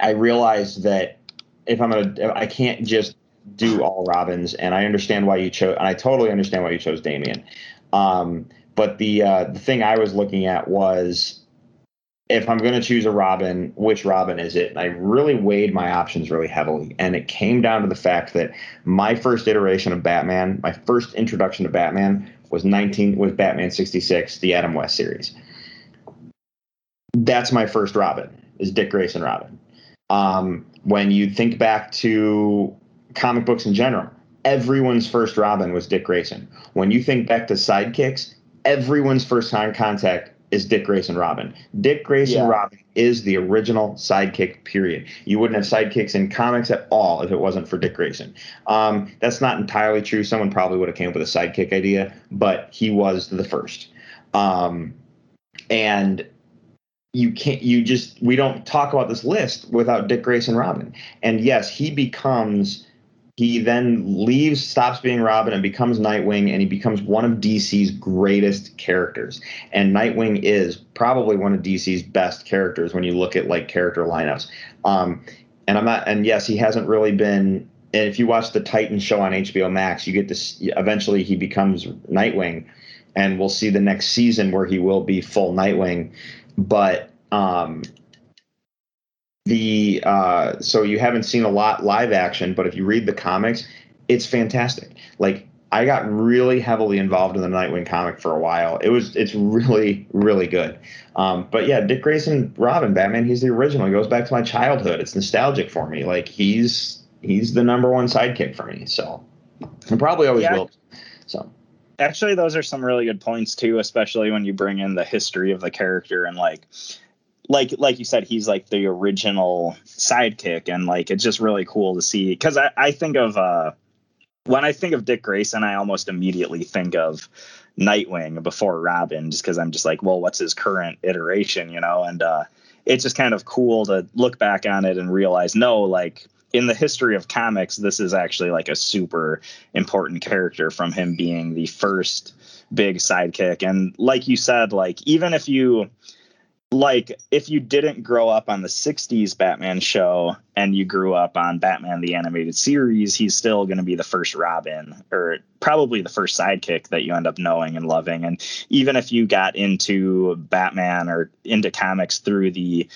I realized that if I'm going to, I can't just do all Robins, and I understand why you chose, and I totally understand why you chose Damian. Um, But the uh, the thing I was looking at was, if I'm going to choose a Robin, which Robin is it? And I really weighed my options really heavily. And it came down to the fact that my first iteration of Batman, my first introduction to Batman was nineteen was Batman sixty-six, the Adam West series. That's my first Robin, is Dick Grayson Robin. Um, when you think back to comic books in general, everyone's first Robin was Dick Grayson. When you think back to sidekicks, everyone's first time contact is Dick Grayson Robin. Dick Grayson yeah. Robin is the original sidekick, period. You wouldn't have sidekicks in comics at all if it wasn't for Dick Grayson. Um, that's not entirely true. Someone probably would have came up with a sidekick idea, but he was the first. Um, and you can't, you just, we don't talk about this list without Dick Grayson Robin. And yes, he becomes. He then leaves, stops being Robin, and becomes Nightwing, and he becomes one of D C's greatest characters. And Nightwing is probably one of D C's best characters when you look at like character lineups. Um, and I'm not, and yes, he hasn't really been. And if you watch the Titans show on H B O Max, you get this. Eventually, he becomes Nightwing, and we'll see the next season where he will be full Nightwing. But um, The uh, so you haven't seen a lot live action, but if you read the comics, it's fantastic. Like, I got really heavily involved in the Nightwing comic for a while. It was it's really, really good. Um, but yeah, Dick Grayson, Robin, Batman, he's the original. He goes back to my childhood. It's nostalgic for me. Like, he's he's the number one sidekick for me. So, and probably always yeah. will. So. Actually, those are some really good points too, especially when you bring in the history of the character and like. Like like you said, he's like the original sidekick, and like it's just really cool to see, because I, I think of uh, when I think of Dick Grayson, I almost immediately think of Nightwing before Robin, just because I'm just like, well, what's his current iteration, you know? And uh, it's just kind of cool to look back on it and realize, no, like in the history of comics, this is actually like a super important character, from him being the first big sidekick. And like you said, like even if you like if you didn't grow up on the sixties Batman show and you grew up on Batman the Animated Series, he's still going to be the first Robin, or probably the first sidekick that you end up knowing and loving. And even if you got into Batman or into comics through the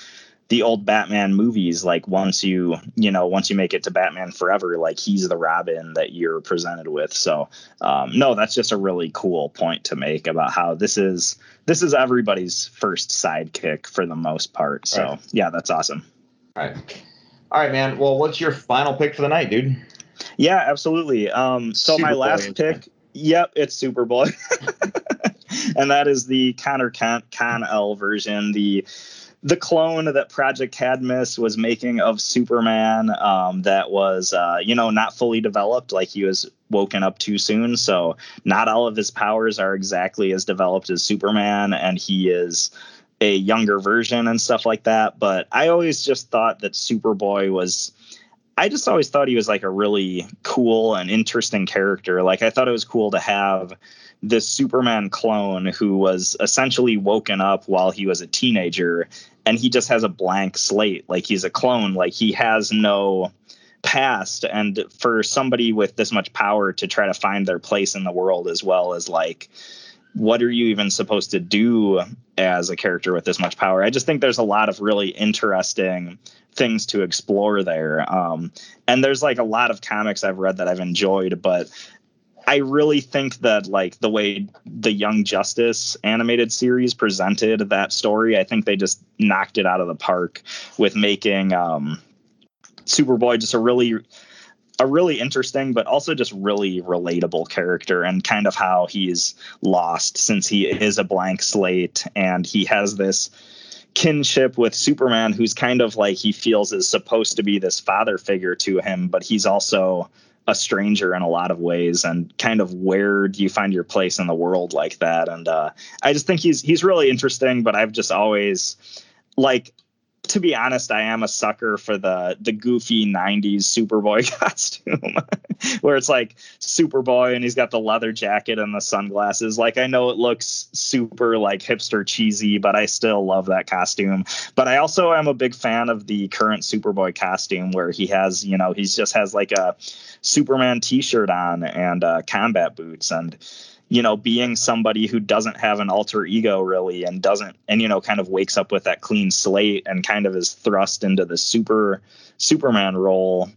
the old Batman movies, like once you, you know, once you make it to Batman Forever, like he's the Robin that you're presented with. So, um, no, that's just a really cool point to make about how this is, this is everybody's first sidekick for the most part. So right. Yeah, that's awesome. All right. All right, man. Well, what's your final pick for the night, dude? Yeah, absolutely. Um, so Super my Bowl last pick. It? Yep. It's Superboy. And that is the Connor Con- Kal-El version. The, The clone that Project Cadmus was making of Superman, um, that was, uh, you know, not fully developed, like he was woken up too soon. So not all of his powers are exactly as developed as Superman, and he is a younger version and stuff like that. But I always just thought that Superboy was I just always thought he was like a really cool and interesting character. Like I thought it was cool to have this Superman clone who was essentially woken up while he was a teenager, and he just has a blank slate. Like he's a clone, like he has no past. And for somebody with this much power to try to find their place in the world, as well as like, what are you even supposed to do as a character with this much power? I just think there's a lot of really interesting things to explore there. Um, and there's like a lot of comics I've read that I've enjoyed, but I really think that like the way the Young Justice animated series presented that story, I think they just knocked it out of the park with making um, Superboy just a really, a really interesting, but also just really relatable character, and kind of how he's lost since he is a blank slate, and he has this kinship with Superman, who's kind of like he feels is supposed to be this father figure to him, but he's also a stranger in a lot of ways, and kind of where do you find your place in the world like that? And uh, I just think he's, he's really interesting, but I've just always like, to be honest, I am a sucker for the, the goofy nineties Superboy costume where it's like Superboy and he's got the leather jacket and the sunglasses. Like I know it looks super like hipster cheesy, but I still love that costume. But I also am a big fan of the current Superboy costume where he has, you know, he's just has like a Superman t-shirt on and uh, combat boots, and you know, being somebody who doesn't have an alter ego really, and doesn't, and, you know, kind of wakes up with that clean slate and kind of is thrust into the super Superman role.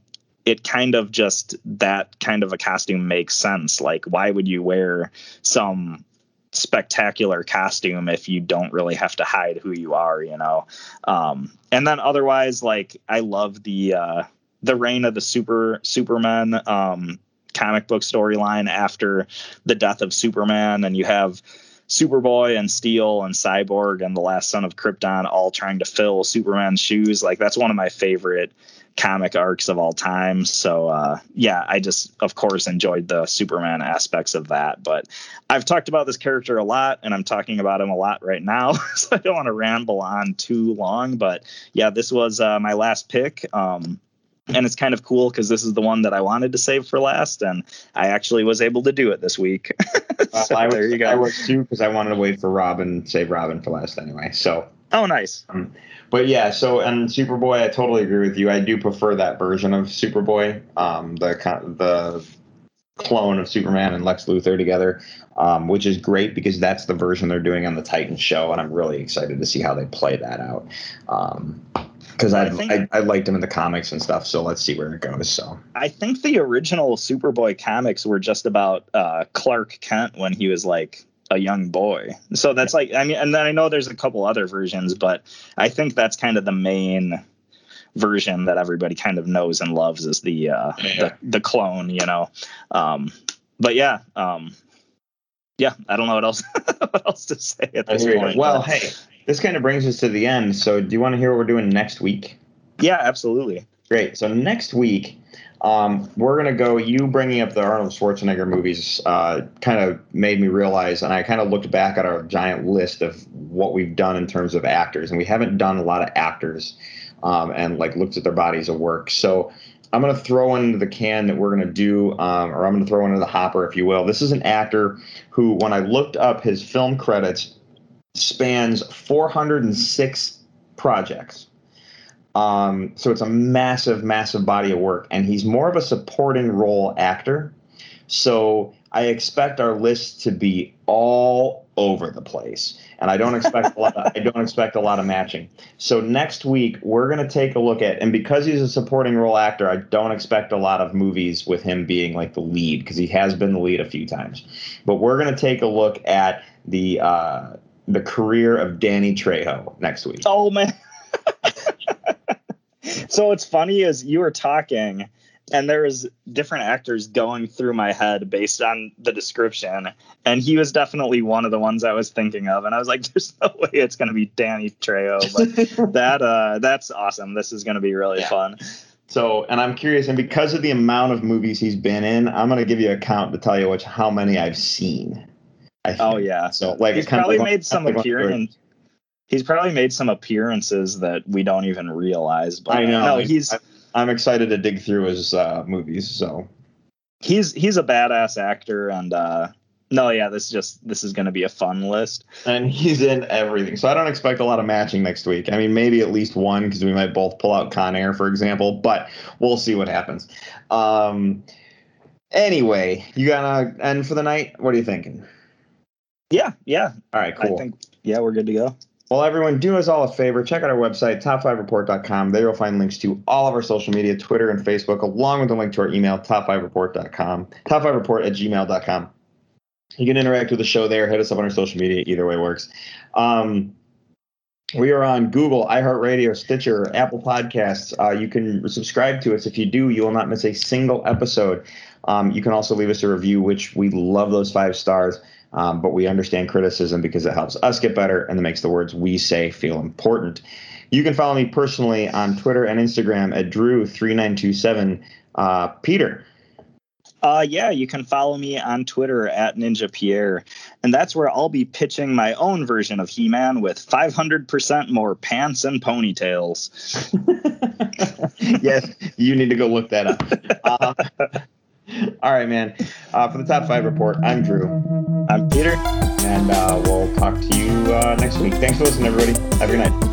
It kind of just, that kind of a costume makes sense. Like, why would you wear some spectacular costume if you don't really have to hide who you are, you know? Um, and then otherwise, like, I love the, uh, the reign of the super Superman, um, comic book storyline after the death of Superman, and you have Superboy and Steel and Cyborg and the Last Son of Krypton all trying to fill Superman's shoes. Like that's one of my favorite comic arcs of all time. So uh yeah, I just of course enjoyed the Superman aspects of that, but I've talked about this character a lot and I'm talking about him a lot right now, so I don't want to ramble on too long. But yeah, this was uh, my last pick. Um, And it's kind of cool because this is the one that I wanted to save for last, and I actually was able to do it this week. so uh, I was, there you go. I was too, because I wanted to wait for Robin, save Robin for last anyway. So oh, nice. Um, but yeah, so and Superboy, I totally agree with you. I do prefer that version of Superboy, um, the the clone of Superman and Lex Luthor together, um, which is great because that's the version they're doing on the Titan show, and I'm really excited to see how they play that out. Um, Because I, I I liked him in the comics and stuff, so let's see where it goes. So I think the original Superboy comics were just about uh, Clark Kent when he was like a young boy. So that's like, I mean, and then I know there's a couple other versions, but I think that's kind of the main version that everybody kind of knows and loves is the uh, yeah. the, the clone, you know. Um, but yeah, um, yeah, I don't know what else what else to say at this point. Well, but, hey. This kind of brings us to the end. So do you want to hear what we're doing next week? Yeah, absolutely. Great. So next week, Um, we're going to go, you bringing up the Arnold Schwarzenegger movies uh, kind of made me realize, and I kind of looked back at our giant list of what we've done in terms of actors, and we haven't done a lot of actors um, and like looked at their bodies of work. So I'm going to throw into the can that we're going to do, um, or I'm going to throw into the hopper, if you will. This is an actor who, when I looked up his film credits, spans four hundred six projects. Um, so it's a massive, massive body of work, and he's more of a supporting role actor. So I expect our list to be all over the place, and I don't expect a lot. Of, I don't expect a lot of matching. So next week we're going to take a look at, and because he's a supporting role actor, I don't expect a lot of movies with him being like the lead, because he has been the lead a few times. But we're going to take a look at the uh, the career of Danny Trejo next week. Oh man. So what's funny is you were talking and there was different actors going through my head based on the description. And he was definitely one of the ones I was thinking of. And I was like, there's no way it's going to be Danny Trejo. But that uh, that's awesome. This is going to be really yeah. fun. So, and I'm curious, and because of the amount of movies he's been in, I'm going to give you a count to tell you which how many I've seen. I think. Oh, yeah. So like he's probably like, made some appearance. He's probably made some appearances that we don't even realize. But I know. No, he's. I'm excited to dig through his uh, movies. So he's he's a badass actor, and uh, no, yeah, this is just this is going to be a fun list. And he's in everything, so I don't expect a lot of matching next week. I mean, maybe at least one, because we might both pull out Con Air, for example. But we'll see what happens. Um, anyway, you gonna end for the night? What are you thinking? Yeah. Yeah. All right. Cool. I think, yeah, we're good to go. Well, everyone, do us all a favor. Check out our website, top five report dot com. There you'll find links to all of our social media, Twitter and Facebook, along with a link to our email, top five report dot com, top five report at gmail dot com. You can interact with the show there. Hit us up on our social media. Either way works. Um, we are on Google, iHeartRadio, Stitcher, Apple Podcasts. Uh, you can subscribe to us. If you do, you will not miss a single episode. Um, you can also leave us a review, which we love those five stars. Um, but we understand criticism because it helps us get better and it makes the words we say feel important. You can follow me personally on Twitter and Instagram at Drew three nine two seven. Uh, Peter. Uh, yeah, you can follow me on Twitter at Ninja Pierre. And that's where I'll be pitching my own version of He-Man with five hundred percent more pants and ponytails. Yes, you need to go look that up. Uh, All right, man. Uh, for the Top five Report, I'm Drew. I'm Peter. And uh, we'll talk to you uh, next week. Thanks for listening, everybody. Have a good night.